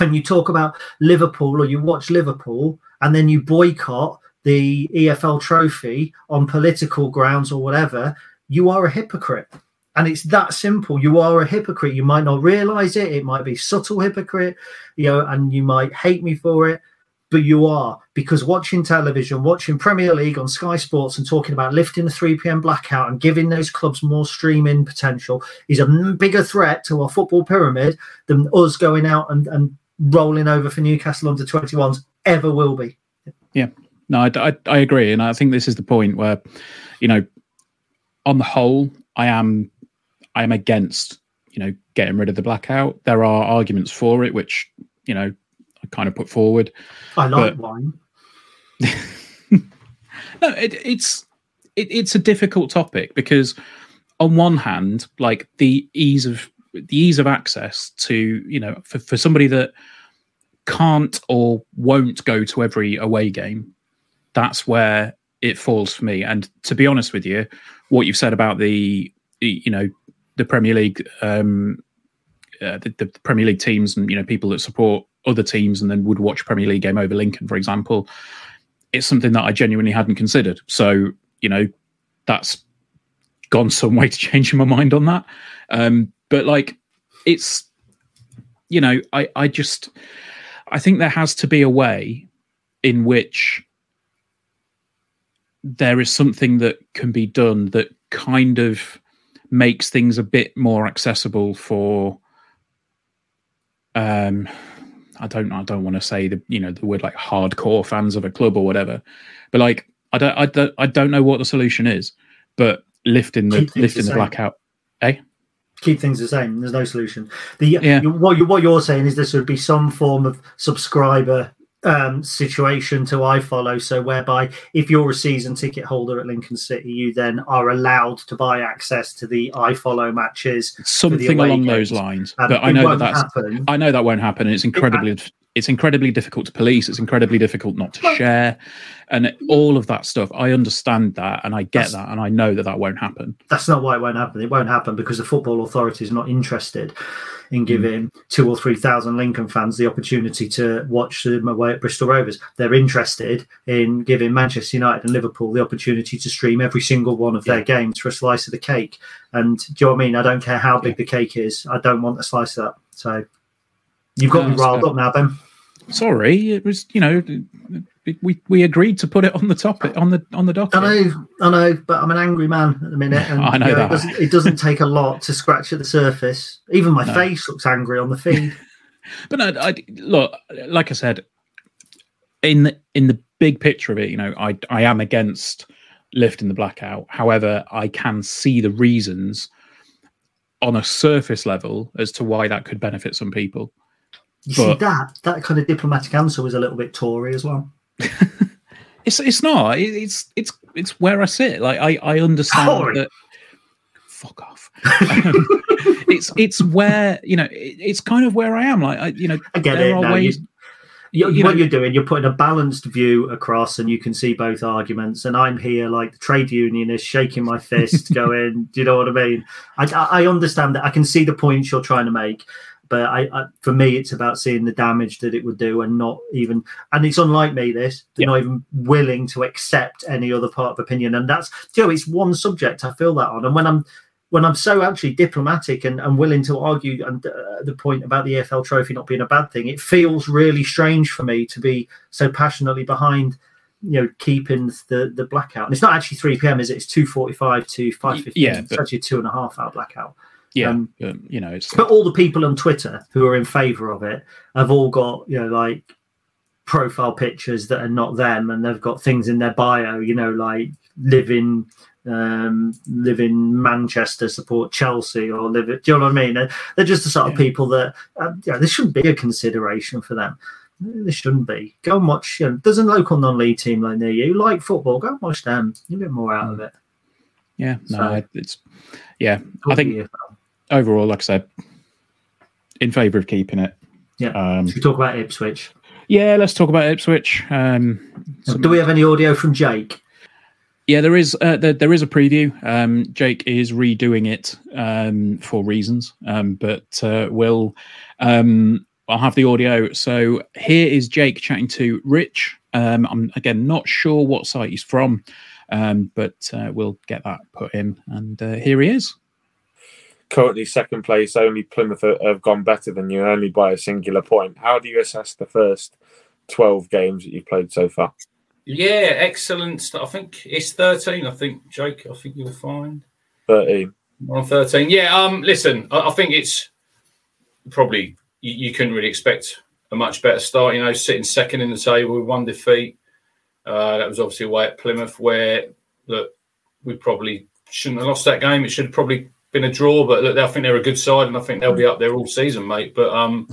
and you talk about Liverpool, or you watch Liverpool and then you boycott the E F L trophy on political grounds or whatever, you are a hypocrite. And it's that simple. You are a hypocrite. You might not realize it. It might be subtle hypocrite, you know, and you might hate me for it, but you are, because watching television, watching Premier League on Sky Sports and talking about lifting the three p.m. blackout and giving those clubs more streaming potential is a bigger threat to our football pyramid than us going out and, and rolling over for Newcastle under twenty-ones ever will be. Yeah, no, I, I, I agree. And I think this is the point where, you know, on the whole, I am... I am against, you know, getting rid of the blackout. There are arguments for it, which, you know, I kind of put forward. I like but... wine. No, it, it's it, it's a difficult topic because, on one hand, like the ease of the ease of access to, you know, for, for somebody that can't or won't go to every away game, that's where it falls for me. And to be honest with you, what you've said about the, you know, the Premier League, um, uh, the, the Premier League teams, and you know, people that support other teams and then would watch Premier League game over Lincoln, for example, it's something that I genuinely hadn't considered. So, you know, that's gone some way to changing my mind on that. Um, but like, it's, you know, I, I just, I think there has to be a way in which there is something that can be done that kind of makes things a bit more accessible for, um, I don't, I don't want to say the, you know, the word like hardcore fans of a club or whatever, but like, I don't, I don't, I don't know what the solution is. But lifting the lifting the blackout, eh? Keep things the same. There's no solution. The yeah. you, what you what you're saying is this would be some form of subscriber um situation to I follow, so whereby if you're a season ticket holder at Lincoln City, you then are allowed to buy access to the I follow matches, something along games. Those lines. Um, but I know that that's happen. I know that won't happen, and it's incredibly it, it's incredibly difficult to police, it's incredibly difficult not to but, share and all of that stuff. I understand that and I get that, and I know that that won't happen. That's not why it won't happen. It won't happen because the football authority is not interested in giving two or three thousand Lincoln fans the opportunity to watch them away at Bristol Rovers. They're interested in giving Manchester United and Liverpool the opportunity to stream every single one of yeah. their games for a slice of the cake. And do you know what I mean? I don't care how big yeah. the cake is. I don't want a slice of that. So you've got no, me riled so, up now, Ben. Sorry, it was, you know, we we agreed to put it on the topic on the on the docket. I know, I know, but I'm an angry man at the minute, and I know, you know that. It doesn't, it doesn't take a lot to scratch at the surface. Even my no. face looks angry on the feed. But no, I, look, like I said, in the, in the big picture of it, you know, I I am against lifting the blackout. However, I can see the reasons on a surface level as to why that could benefit some people. You but, see that that kind of diplomatic answer was a little bit Tory as well. it's it's not. It's it's it's where I sit. Like I, I understand Tory. That. Fuck off. um, it's it's where, you know, it, it's kind of where I am. Like I, you know, I get there it. Are no, ways. You, you, you what know, you're doing, you're putting a balanced view across, and you can see both arguments. And I'm here like the trade unionist, shaking my fist, going, "Do you know what I mean?" I, I I understand that. I can see the points you're trying to make. But I, I, for me, it's about seeing the damage that it would do, and not even. And it's unlike me. This they're yep. not even willing to accept any other part of opinion, and that's, you know, it's one subject I feel that on. And when I'm when I'm so actually diplomatic and, and willing to argue, and uh, the point about the A F L Trophy not being a bad thing, it feels really strange for me to be so passionately behind, you know, keeping the, the blackout. And it's not actually three p.m. is it? It's two forty five to five fifteen. Yeah, but- it's actually a two and a half hour blackout. Yeah, um, but, you know, it's, but all the people on Twitter who are in favour of it have all got, you know, like profile pictures that are not them, and they've got things in their bio, you know, like live in um, live in Manchester, support Chelsea, or live. Do you know what I mean? They're, they're just the sort yeah. of people that um, yeah, this shouldn't be a consideration for them. This shouldn't be. Go and watch. You know, there's a local non-league team like near you. Like football, go and watch them. You'll get more out mm. of it. Yeah, no, so, it's yeah. I think. Overall, like I said, in favour of keeping it. Yeah. Um, Should we talk about Ipswich? Yeah, let's talk about Ipswich. Um, some... Do we have any audio from Jake? Yeah, there is. Uh, there, there is a preview. Um, Jake is redoing it um, for reasons, um, but uh, we'll. Um, I'll have the audio. So here is Jake chatting to Rich. Um, I'm again not sure what site he's from, um, but uh, we'll get that put in. And uh, here he is. currently second place, only Plymouth have gone better than you, only by a singular point. How do you assess the first twelve games that you've played so far? Yeah, excellent. I think it's thirteen, I think, Jake. I think you'll find. thirteen. On thirteen. Yeah, um, listen, I, I think it's probably, you, you couldn't really expect a much better start, you know, sitting second in the table with one defeat. Uh, that was obviously away at Plymouth, where look, we probably shouldn't have lost that game. It should have probably been a draw, but look, I think they're a good side, and I think they'll be up there all season, mate. But um,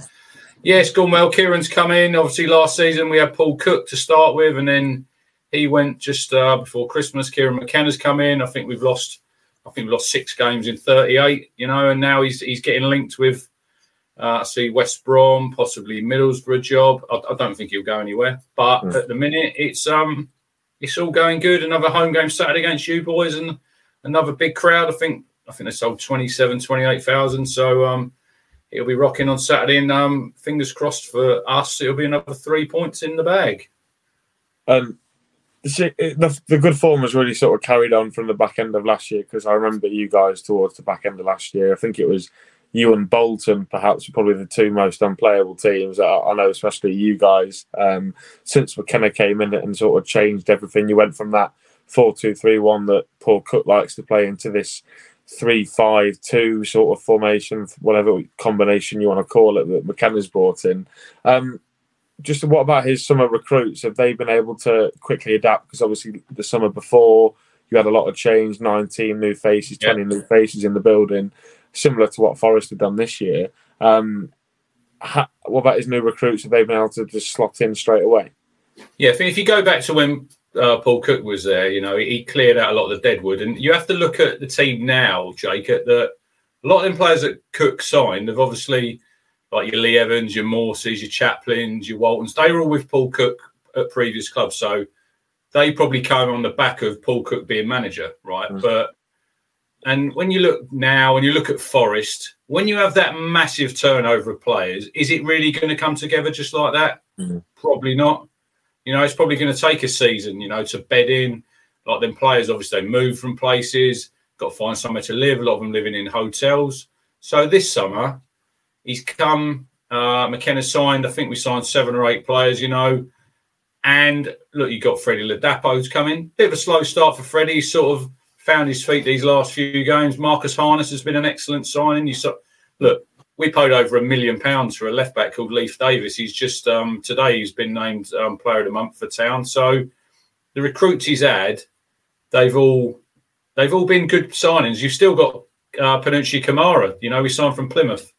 yeah, it's gone well. Kieran's come in. Obviously, last season we had Paul Cook to start with, and then he went just uh, before Christmas. Kieran McKenna's come in. I think we've lost. I think we've lost six games in thirty-eight. You know, and now he's he's getting linked with. Uh, I see West Brom, possibly Middlesbrough job. I, I don't think he'll go anywhere. But mm. at the minute, it's um, it's all going good. Another home game Saturday against you boys, and another big crowd. I think I think they sold twenty-seven, twenty-eight thousand. So um, it'll be rocking on Saturday. And um, fingers crossed for us, it'll be another three points in the bag. Um, the, the good form was really sort of carried on from the back end of last year, because I remember you guys towards the back end of last year. I think it was. You and Bolton, perhaps, are probably the two most unplayable teams. I, I know, especially you guys. Um, since McKenna came in and sort of changed everything, you went from that four two three one that Paul Cook likes to play into this three five two sort of formation, whatever combination you want to call it, that McKenna's brought in. Um, just what about his summer recruits? Have they been able to quickly adapt? Because obviously the summer before, you had a lot of change, nineteen new faces, twenty yeah. new faces in the building. Similar to what Forest had done this year. Um, ha- what about his new recruits? Have they been able to just slot in straight away? Yeah, if you go back to when uh, Paul Cook was there, you know, he cleared out a lot of the deadwood. And you have to look at the team now, Jake, at the, a lot of them players that Cook signed have obviously, like your Lee Evans, your Morses, your Chaplins, your Waltons, they were all with Paul Cook at previous clubs. So they probably came on the back of Paul Cook being manager, right? Mm. But And when you look now and you look at Forest, when you have that massive turnover of players, is it really going to come together just like that? Mm-hmm. Probably not. You know, it's probably going to take a season, you know, to bed in. Like them players, obviously, they move from places, got to find somewhere to live. A lot of them living in hotels. So this summer, he's come, uh, McKenna signed, I think we signed seven or eight players, you know. And look, you've got Freddie Ladapo's coming. Bit of a slow start for Freddie, sort of. Found his feet these last few games. Marcus Harness has been an excellent signing. You saw, look, we paid over a million pounds for a left back called Leif Davis. He's just um, today he's been named um, Player of the Month for Town. So the recruits he's had, they've all they've all been good signings. You've still got uh, Panucci Kamara. You know, we signed from Plymouth,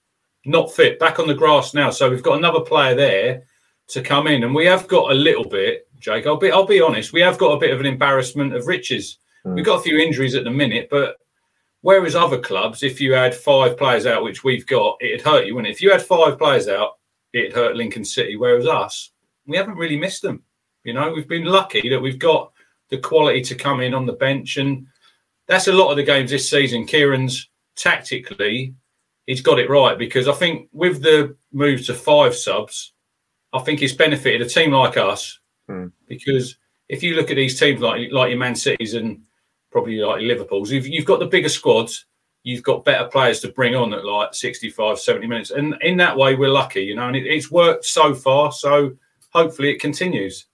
not fit, back on the grass now. So we've got another player there to come in, and we have got a little bit, Jake. I'll be I'll be honest. We have got a bit of an embarrassment of riches. We've got a few injuries at the minute, but whereas other clubs, if you had five players out, which we've got, it'd hurt you, wouldn't it? If you had five players out, it'd hurt Lincoln City, whereas us, we haven't really missed them. You know, we've been lucky that we've got the quality to come in on the bench, and that's a lot of the games this season. Kieran's tactically, he's got it right, because I think with the move to five subs, I think it's benefited a team like us, mm. because if you look at these teams like like your Man City's and probably like Liverpool's, You've, you've got the bigger squads, you've got better players to bring on at like sixty-five, seventy minutes. And in that way, we're lucky, you know, and it, it's worked so far. So hopefully it continues.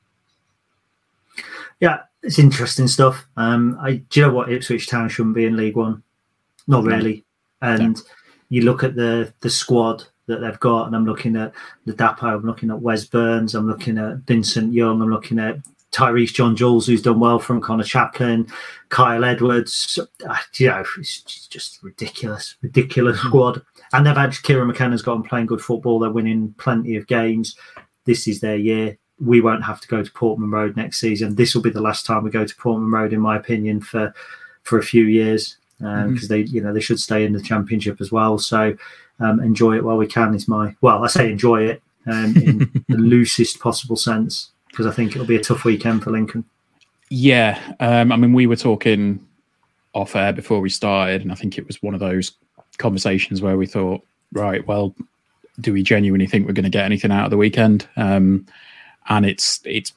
Yeah, it's interesting stuff. Um, I, do you know what? Ipswich Town shouldn't be in League One. Not really. And yeah. you look at the the squad that they've got, and I'm looking at Ladapo, I'm looking at Wes Burns, I'm looking at Vincent Young, I'm looking at Tyrese John-Jules, who's done well from Conor Chaplin, Kyle Edwards. You know, it's just ridiculous, ridiculous squad. And they've had Kieran McKenna's gone playing good football. They're winning plenty of games. This is their year. We won't have to go to Portman Road next season. This will be the last time we go to Portman Road, in my opinion, for for a few years, because um, mm-hmm. they, you know, they should stay in the Championship as well. So um, enjoy it while we can. Is my well, I say enjoy it um, in the loosest possible sense, because I think it'll be a tough weekend for Lincoln. Yeah. Um, I mean, we were talking off air before we started, and I think it was one of those conversations where we thought, right, well, do we genuinely think we're going to get anything out of the weekend? Um, and it's, it's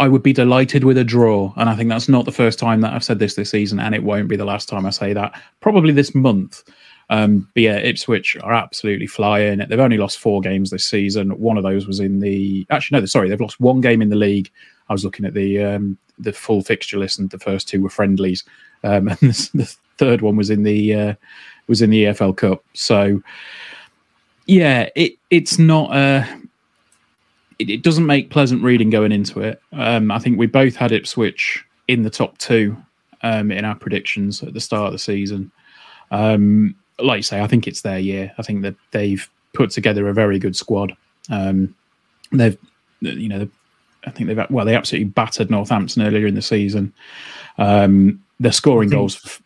I would be delighted with a draw. And I think that's not the first time that I've said this this season, and it won't be the last time I say that. Probably this month. Um, but yeah, Ipswich are absolutely flying. They've only lost four games this season. One of those was in the... Actually, no, sorry, they've lost one game in the league. I was looking at the um, the full fixture list, and the first two were friendlies. Um, and this, the third one was in the uh, was in the E F L Cup. So, yeah, it it's not... Uh, it, it doesn't make pleasant reading going into it. Um, I think we both had Ipswich in the top two um, in our predictions at the start of the season. Um Like you say, I think it's their year. I think that they've put together a very good squad. Um, they've, you know, I think they've well, they absolutely battered Northampton earlier in the season. Um, they're scoring I think, goals. F-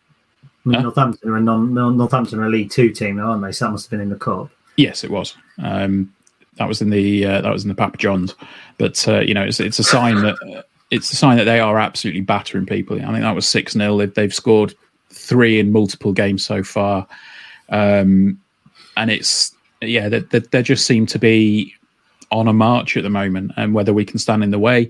I mean, huh? Northampton are a non, Northampton are a League Two team, aren't they? So that must have been in the cup. Yes, it was. Um, that was in the uh, that was in the Papa John's. But uh, you know, it's it's a sign that uh, it's a sign that they are absolutely battering people. I think that was six nil. They've, they've scored three in multiple games so far. Um, and it's, yeah, they, they, they just seem to be on a march at the moment, and whether we can stand in the way.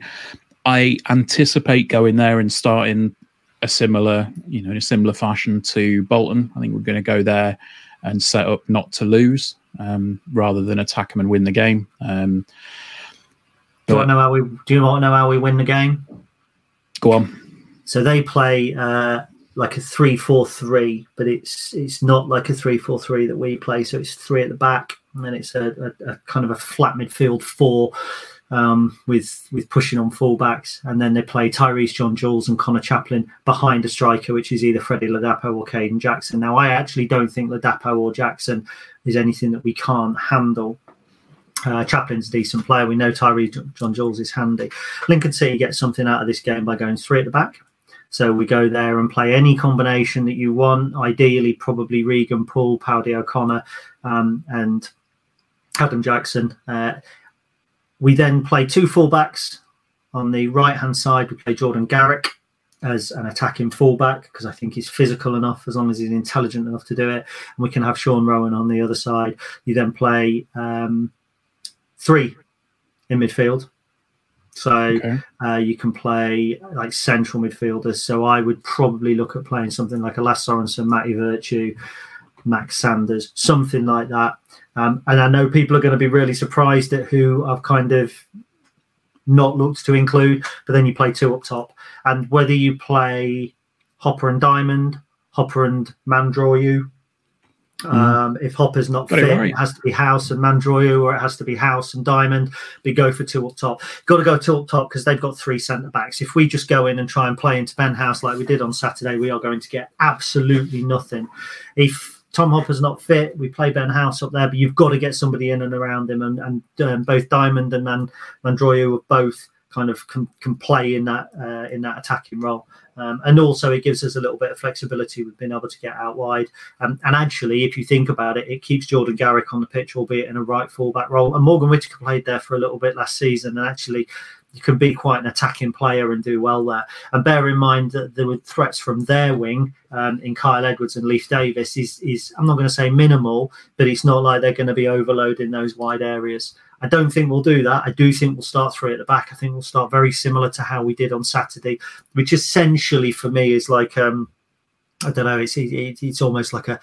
I anticipate going there and starting a similar, you know, in a similar fashion to Bolton. I think we're going to go there and set up not to lose, um, rather than attack them and win the game. Um, do, you want to know how we, do you want to know how we win the game? Go on. So they play... Uh... like a three four three, but it's it's not like a three four three that we play. So it's three at the back, and then it's a, a, a kind of a flat midfield four um, with with pushing on fullbacks, and then they play Tyrese John-Jules and Conor Chaplin behind a striker, which is either Freddie Ladapo or Kayden Jackson. Now, I actually don't think Ladapo or Jackson is anything that we can't handle. Uh, Chaplin's a decent player. We know Tyrese John-Jules is handy. Lincoln City gets something out of this game by going three at the back. So we go there and play any combination that you want, ideally probably Regan Paul, Powdy O'Connor um, and Adam Jackson. Uh, we then play two fullbacks. On the right-hand side, we play Jordan Garrick as an attacking fullback, because I think he's physical enough as long as he's intelligent enough to do it. And we can have Sean Rowan on the other side. You then play um, three in midfield. So okay. uh, you can play like central midfielders. So I would probably look at playing something like a Lasse Sorensen, Matty Virtue, Max Sanders, something like that. Um, and I know people are going to be really surprised at who I've kind of not looked to include, but then you play two up top. And whether you play Hopper and Diamond, Hopper and Mandroiu, Um, if Hopper's not fit, right. It has to be House and Mandroiu, or it has to be House and Diamond. We go for two up top. Got to go two up top because they've got three centre-backs. If we just go in and try and play into Ben House like we did on Saturday, we are going to get absolutely nothing. If Tom Hopper's not fit, we play Ben House up there, but you've got to get somebody in and around him. And, and um, both Diamond and Man- Mandroiu are both kind of can, can play in that uh, in that attacking role. Um, and also it gives us a little bit of flexibility. We've been able to get out wide. Um, and actually, if you think about it, it keeps Jordan Garrick on the pitch, albeit in a right fullback role. And Morgan Whittaker played there for a little bit last season. And actually, you can be quite an attacking player and do well there. And bear in mind that there were threats from their wing um, in Kyle Edwards and Leif Davis is, is, I'm not going to say minimal, but it's not like they're going to be overloading those wide areas. I don't think we'll do that. I do think we'll start three at the back. I think we'll start very similar to how we did on Saturday, which essentially for me is like, um, I don't know, it's it's almost like a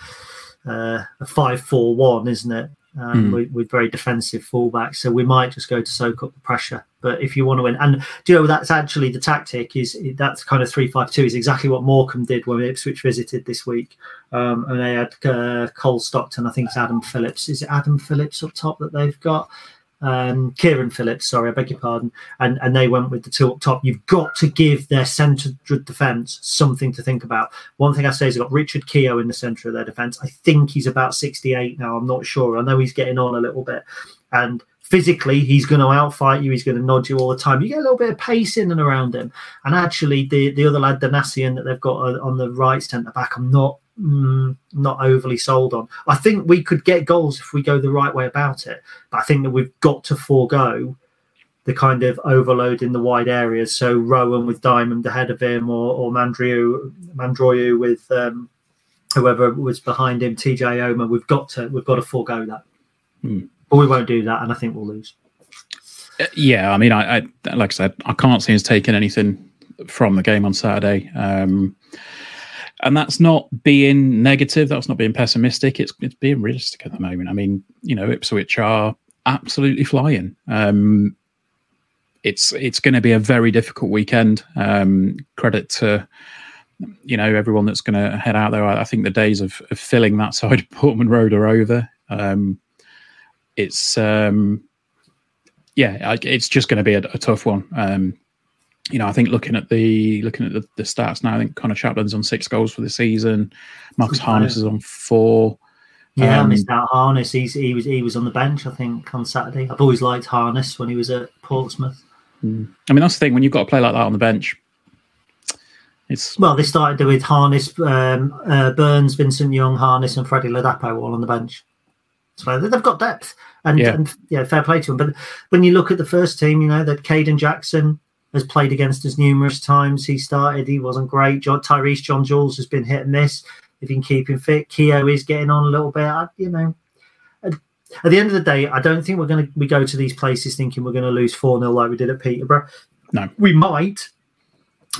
uh, a five four one, isn't it? Um, mm. with, with very defensive fullbacks. So we might just go to soak up the pressure. But if you want to win, and do you know, that's actually the tactic is that's kind of three five two is exactly what Morecambe did when Ipswich visited this week. Um, and they had uh, Cole Stockton, I think it's Adam Phillips. Is it Adam Phillips up top that they've got? Um, Kieran Phillips, sorry, I beg your pardon, and and they went with the two up top. You've got to give their centre defence something to think about. One thing I say is they've got Richard Keogh in the centre of their defence. I think he's about sixty-eight now. I'm not sure. I know he's getting on a little bit, and physically he's going to outfight you. He's going to nod you all the time. You get a little bit of pace in and around him. And actually, the the other lad, Danassian, that they've got on the right centre back, I'm not Mm, not overly sold on. I think we could get goals if we go the right way about it, but I think that we've got to forego the kind of overload in the wide areas. So Rowan with Diamond ahead of him, or, or Mandroiu, Mandroiu with um, whoever was behind him, T J Omer. We've got to we've got to forego that, mm. but we won't do that, and I think we'll lose. Yeah, I mean, I, I like I said, I can't see us taking anything from the game on Saturday. Um, and that's not being negative. That's not being pessimistic. It's it's being realistic at the moment. I mean, you know, Ipswich are absolutely flying. Um, it's it's going to be a very difficult weekend. Um, credit to, you know, everyone that's going to head out there. I, I think the days of, of filling that side of Portman Road are over. Um, it's... Um, Yeah, it's just going to be a, a tough one. Um, you know, I think looking at the looking at the, the stats now, I think Conor Chaplin's on six goals for the season. Marcus Harness is on four. Yeah, um, I missed out Harness. He's, he was he was on the bench, I think, on Saturday. I've always liked Harness when he was at Portsmouth. I mean, that's the thing when you've got a player like that on the bench. It's well, they started with Harness, um, uh, Burns, Vincent Young, Harness, and Freddie Ladapo all on the bench. So they've got depth. And yeah. and yeah, fair play to him. But when you look at the first team, you know, that Kayden Jackson has played against us numerous times. He started, he wasn't great. John, Tyrese John Jules has been hit and miss. They've been keeping fit. Keogh is getting on a little bit. I, you know, at, at the end of the day, I don't think we're going to we go to these places thinking we're going to lose four nil like we did at Peterborough. No, we might,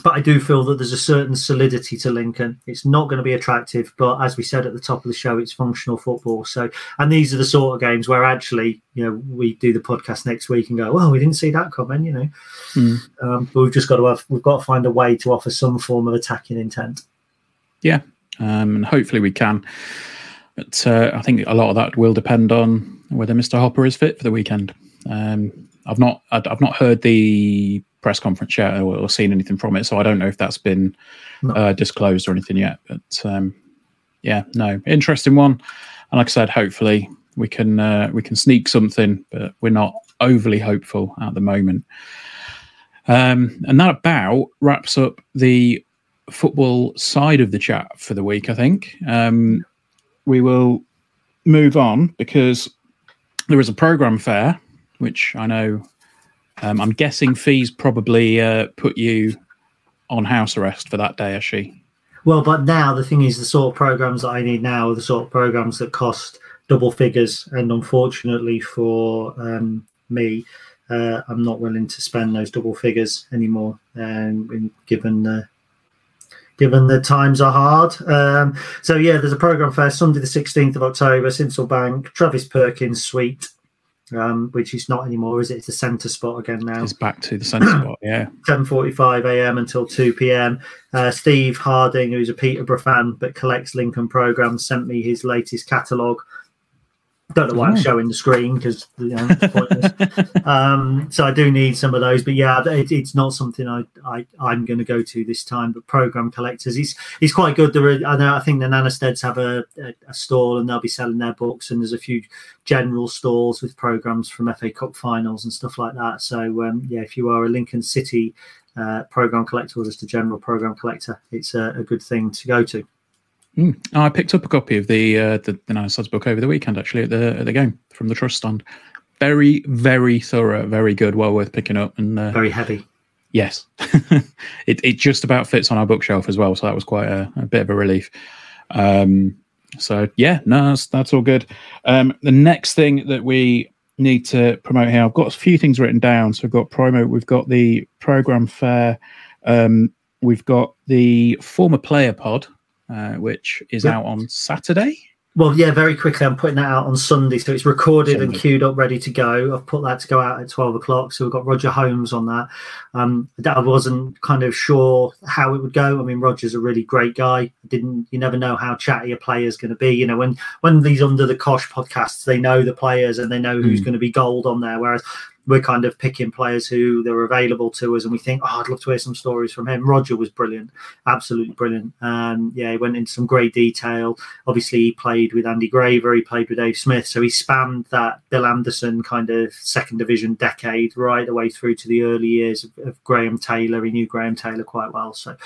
but I do feel that there's a certain solidity to Lincoln. It's not going to be attractive, but as we said at the top of the show, it's functional football. So, and these are the sort of games where actually, you know, we do the podcast next week and go, "Oh, we didn't see that coming," you know. Mm. Um, but we've just got to have, we've got to find a way to offer some form of attacking intent. Yeah, um, and hopefully we can. But uh, I think a lot of that will depend on whether Mister Hopper is fit for the weekend. Um, I've not, I've not heard the press conference yet or seen anything from it, so I don't know if that's been uh, disclosed or anything yet, but um, yeah no interesting one, and like I said, hopefully we can uh, we can sneak something, but we're not overly hopeful at the moment. Um, and that about wraps up the football side of the chat for the week. I think um, we will move on because there is a programme fair which I know Um, I'm guessing Fees probably uh, put you on house arrest for that day, has she? Well, but now the thing is, the sort of programmes that I need now are the sort of programmes that cost double figures. And unfortunately for um, me, uh, I'm not willing to spend those double figures anymore, um, given the given the times are hard. Um, so, yeah, there's a programme fair Sunday the sixteenth of October, Sinsel Bank, Travis Perkins Suite. Um, which is not anymore, is it? It's a centre spot again now. It's back to the centre spot, yeah. ten forty-five a.m. until two p.m. Uh, Steve Harding, who's a Peterborough fan but collects Lincoln programmes, sent me his latest catalogue. Don't know why oh. I'm showing the screen because, you know, it's pointless. um, so I do need some of those. But, yeah, it, it's not something I, I, I'm going to go to this time. But programme collectors, it's, it's quite good. There are, I know, I think the Nannersteads have a, a, a stall and they'll be selling their books. And there's a few general stalls with programmes from F A Cup finals and stuff like that. So, um, yeah, if you are a Lincoln City uh, programme collector or just a general programme collector, it's a, a good thing to go to. Mm. I picked up a copy of the uh, the, the Nannersteads book over the weekend, actually, at the at the game from the trust stand. Very, very thorough, very good, well worth picking up, and uh, very heavy. Yes, it it just about fits on our bookshelf as well, so that was quite a, a bit of a relief. Um, so yeah, no, that's, that's all good. Um, the next thing that we need to promote here, I've got a few things written down. So we've got promo, we've got the programme fair, um, we've got the former player pod. Uh, which is yep. out on Saturday. Well, yeah, very quickly. I'm putting that out on Sunday. So it's recorded Sunday. and queued up, ready to go. I've put that to go out at twelve o'clock. So we've got Roger Holmes on that. Um, I wasn't kind of sure how it would go. I mean, Roger's a really great guy. I didn't, you never know how chatty a player's going to be. You know, when, when these Under the Cosh podcasts, they know the players and they know who's mm. going to be gold on there. Whereas we're kind of picking players who they're available to us and we think, oh, I'd love to hear some stories from him. Roger was brilliant, absolutely brilliant. Um, yeah, he went into some great detail. Obviously, he played with Andy Graver, he played with Dave Smith. So he spammed that Bill Anderson kind of second division decade right the way through to the early years of, of Graham Taylor. He knew Graham Taylor quite well. So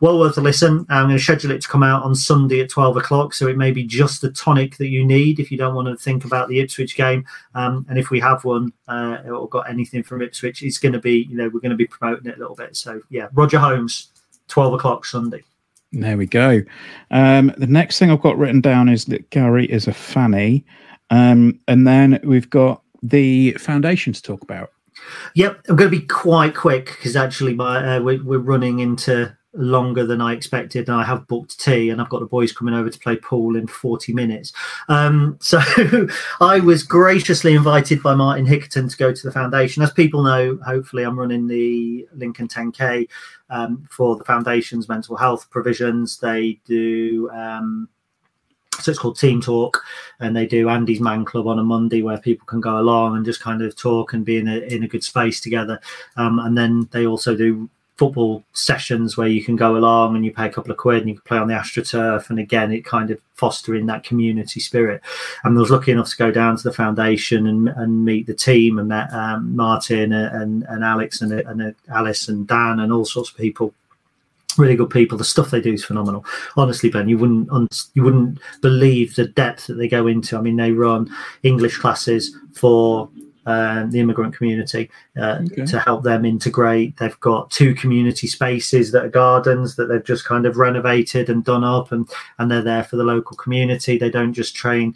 well worth a listen. I'm going to schedule it to come out on Sunday at twelve o'clock. So it may be just the tonic that you need if you don't want to think about the Ipswich game. Um, and if we have one, uh, or got anything from Ipswich, it's going to be, you know, we're going to be promoting it a little bit. So yeah, Roger Holmes, twelve o'clock Sunday. There we go. Um, the next thing I've got written down is that Gary is a fanny. Um, and then we've got the foundation to talk about. Yep, I'm going to be quite quick because actually my uh, we're, we're running into longer than I expected, and I have booked tea, and I've got the boys coming over to play pool in forty minutes. Um, so I was graciously invited by Martin Hickerton to go to the foundation. As people know, hopefully I'm running the Lincoln ten K um, for the foundation's mental health provisions. They do... Um, So it's called Team Talk, and they do Andy's Man Club on a Monday where people can go along and just kind of talk and be in a in a good space together. Um, and then they also do football sessions where you can go along and you pay a couple of quid and you can play on the AstroTurf. And again, it kind of fostering that community spirit. And I was lucky enough to go down to the foundation and, and meet the team, and met um, Martin and, and Alex and, and Alice and Dan and all sorts of people. Really good people. The stuff they do is phenomenal. Honestly, Ben, you wouldn't you wouldn't believe the depth that they go into. I mean, they run English classes for uh, the immigrant community uh, okay. to help them integrate. They've got two community spaces that are gardens that they've just kind of renovated and done up, and and they're there for the local community. They don't just train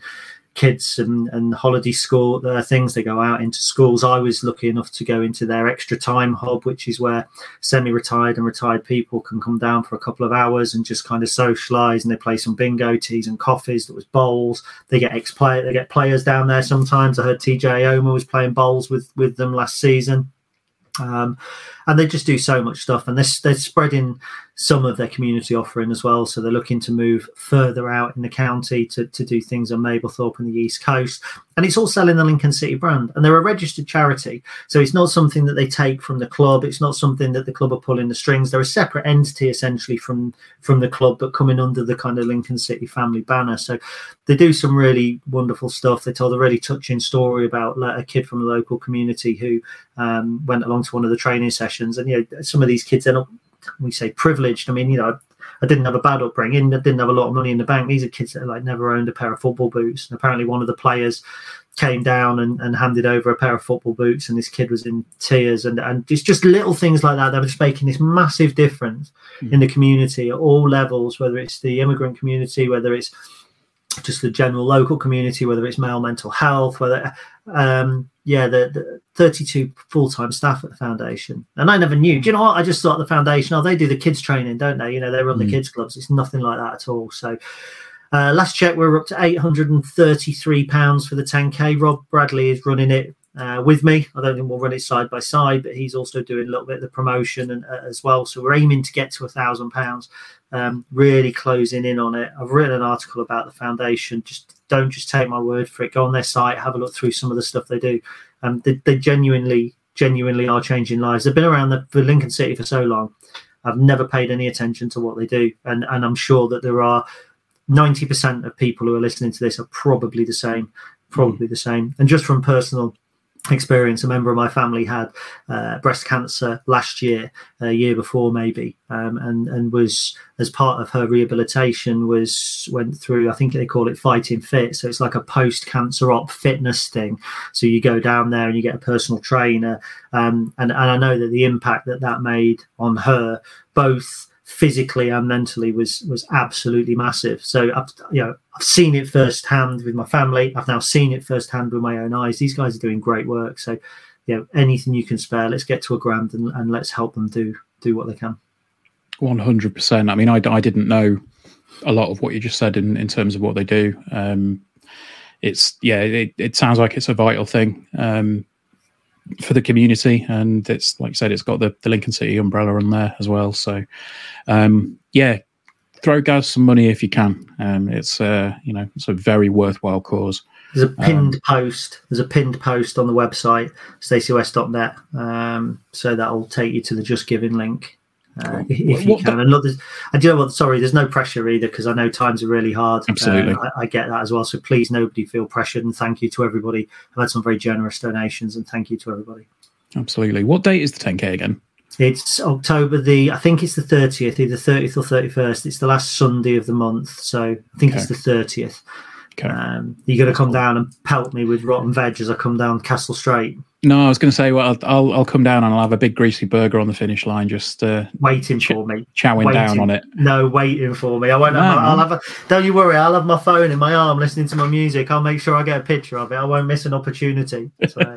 kids and, and holiday school uh, things. They go out into schools. I was lucky enough to go into their extra time hub, which is where semi-retired and retired people can come down for a couple of hours and just kind of socialize, and they play some bingo, teas and coffees. That was bowls. They get ex-player, they get players down there sometimes. I heard T J Omer was playing bowls with with them last season. Um, and they just do so much stuff, and they're, they're spreading some of their community offering as well. So they're looking to move further out in the county to, to do things on Mablethorpe and the East Coast. And it's all selling the Lincoln City brand, and they're a registered charity. So it's not something that they take from the club. It's not something that the club are pulling the strings. They're a separate entity essentially from, from the club, but coming under the kind of Lincoln City family banner. So they do some really wonderful stuff. They told a really touching story about like, a kid from the local community who um, went along to one of the training sessions. And, you know, some of these kids, they're not, we say privileged. I mean, you know, I didn't have a bad upbringing. I didn't have a lot of money in the bank. These are kids that like never owned a pair of football boots. And apparently one of the players came down and, and handed over a pair of football boots, and this kid was in tears. And, and it's just little things like that that are just making this massive difference mm. in the community at all levels, whether it's the immigrant community, whether it's just the general local community, whether it's male mental health, whether um yeah the, the thirty-two full-time staff at the foundation. And I never knew. Do you know what, I just thought the foundation, oh, they do the kids training, don't they? You know, they run mm. the kids clubs. It's nothing like that at all. So uh last check we we're up to eight hundred thirty-three pounds for the ten K. Rob Bradley is running it uh with me. I don't think we'll run it side by side, but he's also doing a little bit of the promotion and uh, as well. So we're aiming to get to a thousand pounds. Um, really closing in on it. I've written an article about the foundation. Just don't just take my word for it. Go on their site, have a look through some of the stuff they do. Um, they, they genuinely, genuinely are changing lives. They've been around the, for Lincoln City for so long. I've never paid any attention to what they do. And, and I'm sure that there are ninety percent of people who are listening to this are probably the same, probably mm. the same. And just from personal experience, a member of my family had uh, breast cancer last year, a year before maybe, um, and and was, as part of her rehabilitation, was went through, I think they call it Fighting Fit. So it's like a post-cancer op fitness thing. So you go down there and you get a personal trainer, um, and, and I know that the impact that that made on her, both physically and mentally, was was absolutely massive. So I've, you know, I've seen it firsthand with my family. I've now seen it firsthand with my own eyes. These guys are doing great work. So, you know, anything you can spare, let's get to a grand and, and let's help them do do what they can. one hundred percent. I mean, I, I didn't know a lot of what you just said in in terms of what they do. Um, it's yeah, it, it sounds like it's a vital thing um, for the community, and it's like I said, it's got the, the Lincoln City umbrella on there as well. So um yeah throw guys some money if you can. Um it's uh you know it's a very worthwhile cause. There's a pinned um, post there's a pinned post on the website, stacy west dot net, um so that'll take you to the Just Giving link. Uh, if what, you can, the, and look, I do know what. Sorry, there's no pressure either, because I know times are really hard. Absolutely, uh, I, I get that as well. So please, nobody feel pressured, and thank you to everybody. I've had some very generous donations, and thank you to everybody. Absolutely. What date is the ten K again? It's October the, I think it's the thirtieth, either thirtieth or thirty-first. It's the last Sunday of the month, so I think okay. It's the thirtieth. Okay. Um, you're going to come down and pelt me with rotten veg as I come down Castle Strait. No, I was going to say, well, I'll I'll come down and I'll have a big greasy burger on the finish line, just uh, waiting ch- for me, chowing waiting. down on it. No, waiting for me. I won't. No. Have my, I'll have. A, don't you worry. I'll have my phone in my arm, listening to my music. I'll make sure I get a picture of it. I won't miss an opportunity. So.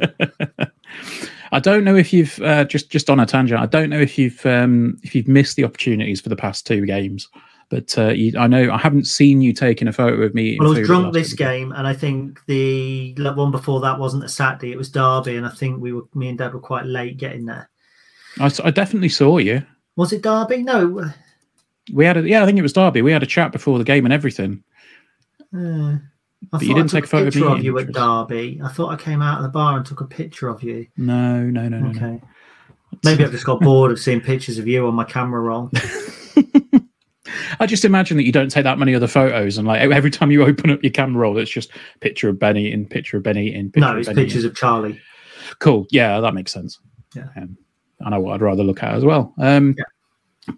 I don't know if you've uh, just just on a tangent. I don't know if you've um, if you've missed the opportunities for the past two games, but uh, you, I know I haven't seen you taking a photo of me. Well, I was drunk this game, and I think the one before that wasn't a Saturday; it was Derby, and I think we were, me and Dad, were quite late getting there. I, I definitely saw you. Was it Derby? No, we had a, yeah, I think it was Derby. We had a chat before the game and everything. Uh, I but you didn't I took take a photo a picture of, of you at Derby. I thought I came out of the bar and took a picture of you. No, no, no, no. Okay. No. Maybe I've just got bored of seeing pictures of you on my camera roll. I just imagine that you don't take that many other photos, and like every time you open up your camera roll, it's just picture of Ben eating, picture of Ben eating. Picture no, it's of Ben pictures eating. Of Charlie. Cool. Yeah, that makes sense. Yeah. Um, I know what I'd rather look at as well. Um, yeah.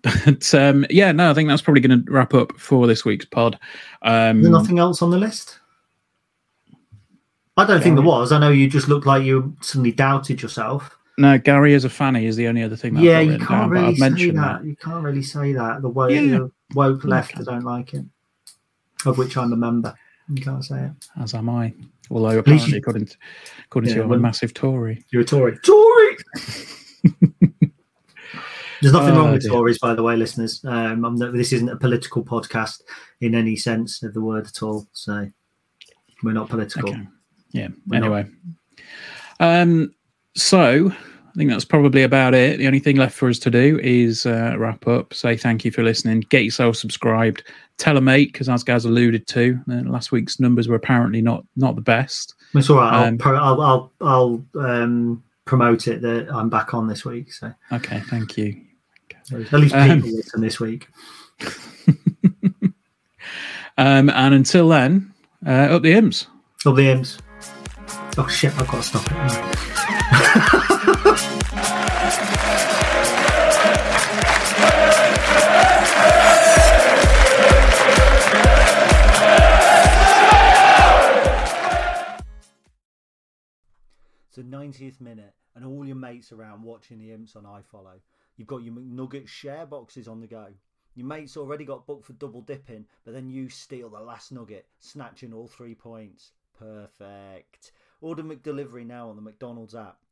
But um, yeah, no, I think that's probably going to wrap up for this week's pod. Um, nothing else on the list? I don't Gary. think there was. I know you just looked like you suddenly doubted yourself. No, Gary as a fanny is the only other thing that yeah, I've you can't down, really say that. that. You can't really say that. The woke, yeah. the woke left, okay. I don't like it. Of which I'm a member. You can't say it. As am I. Although apparently, according to, according yeah, to you, I'm well, a massive Tory. You're a Tory. Tory! There's nothing oh, wrong with dear. Tories, by the way, listeners. Um, I'm not, this isn't a political podcast in any sense of the word at all. So we're not political. Okay. Yeah. We're anyway, not. um, so I think that's probably about it. The only thing left for us to do is uh, wrap up. Say thank you for listening. Get yourself subscribed. Tell a mate, because as guys alluded to, uh, last week's numbers were apparently not not the best. It's all right. Um, I'll, pro- I'll I'll I'll um, promote it that I'm back on this week. So okay, thank you. At least people um, listen this week. um, and until then, uh, up the Imps. Up the Imps. Oh shit, I've got to stop it now. It's the ninetieth minute and all your mates around watching the Imps on iFollow. You've got your McNugget share boxes on the go. Your mate's already got booked for double dipping, but then you steal the last nugget, snatching all three points. Perfect. Order McDelivery now on the McDonald's app.